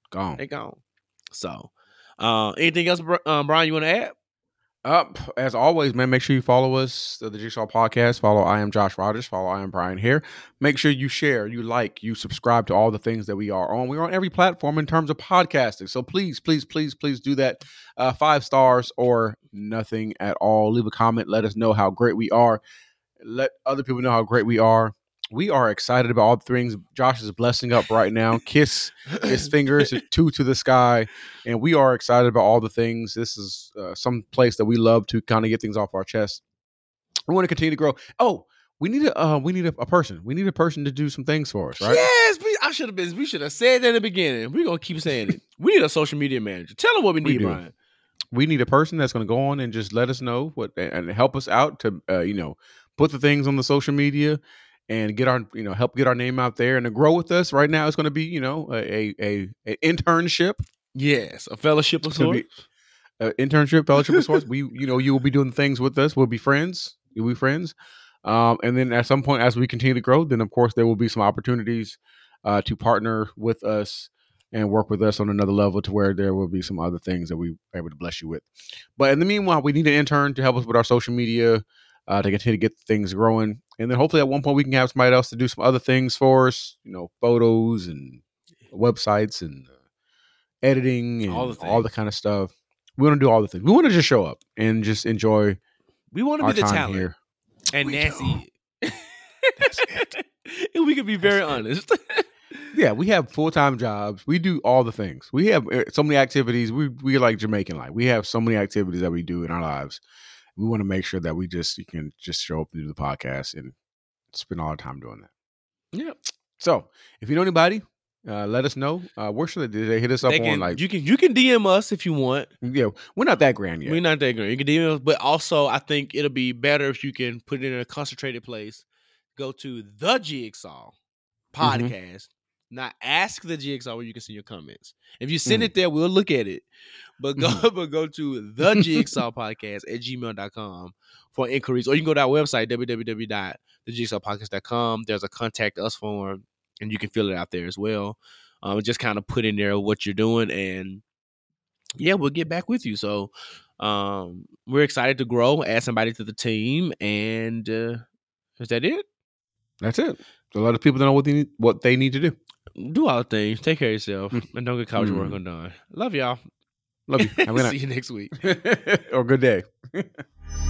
gone, they're gone. So. Uh, anything else, um, Bryan, you want to add? Up uh, as always, man, make sure you follow us, the, the Jigsaw Podcast. Follow I Am Josh Rogers. Follow I Am Bryan here. Make sure you share, you like, you subscribe to all the things that we are on. We're on every platform in terms of podcasting. So please, please, please, please do that. Uh, five stars or nothing at all. Leave a comment. Let us know how great we are. Let other people know how great we are. We are excited about all the things. Josh is blessing up right now. Kiss his fingers, two to the sky. And we are excited about all the things. This is uh, some place that we love to kind of get things off our chest. We want to continue to grow. Oh, we need a uh, we need a, a person. We need a person to do some things for us, right? Yes, we, I should have been. We should have said that at the beginning. We're going to keep saying it. We need a social media manager. Tell them what we need, we Bryan. We need a person that's going to go on and just let us know what and help us out to, uh, you know, put the things on the social media. And get our, you know, help get our name out there and to grow with us. Right now, it's going to be, you know, a a, a internship. Yes, a fellowship of sorts. An internship, fellowship of sorts. We, you know, you will be doing things with us. We'll be friends. You'll be friends. Um, and then at some point, as we continue to grow, then of course there will be some opportunities uh, to partner with us and work with us on another level to where there will be some other things that we are able to bless you with. But in the meanwhile, we need an intern to help us with our social media. Uh, to continue to get things growing. And then hopefully at one point we can have somebody else to do some other things for us, you know, photos and websites and uh, editing and all the, all the kind of stuff. We want to do all the things. We want to just show up and just enjoy. We want to be the talent here. And Nancy. That's it. And we can be very honest. Yeah, we have full-time jobs. We do all the things. We have so many activities. We we like Jamaican life. We have so many activities that we do in our lives. We want to make sure that we just you can just show up and do the podcast and spend all our time doing that. Yeah. So if you know anybody, uh, let us know. Uh, where should they, they hit us up they can, on? Like you can you can D M us if you want. Yeah, we're not that grand yet. We're not that grand. You can D M us, but also I think it'll be better if you can put it in a concentrated place. Go to the Jigsaw Podcast. Mm-hmm. Now ask the Jigsaw where you can send your comments. If you send mm. it there, we'll look at it. But go mm. but go to the Jigsaw Podcast at gmail dot com for inquiries. Or you can go to our website, w w w dot the jigsaw podcast dot com. There's a contact us form, and you can fill it out there as well. Um, just kind of put in there what you're doing, and yeah, we'll get back with you. So um, we're excited to grow, add somebody to the team, and uh, is that it? That's it. A lot of people don't know what they need, what they need to do. Do all the things. Take care of yourself. And don't get college work undone. Love y'all. Love you. Have a good night. See you next week. Or good day.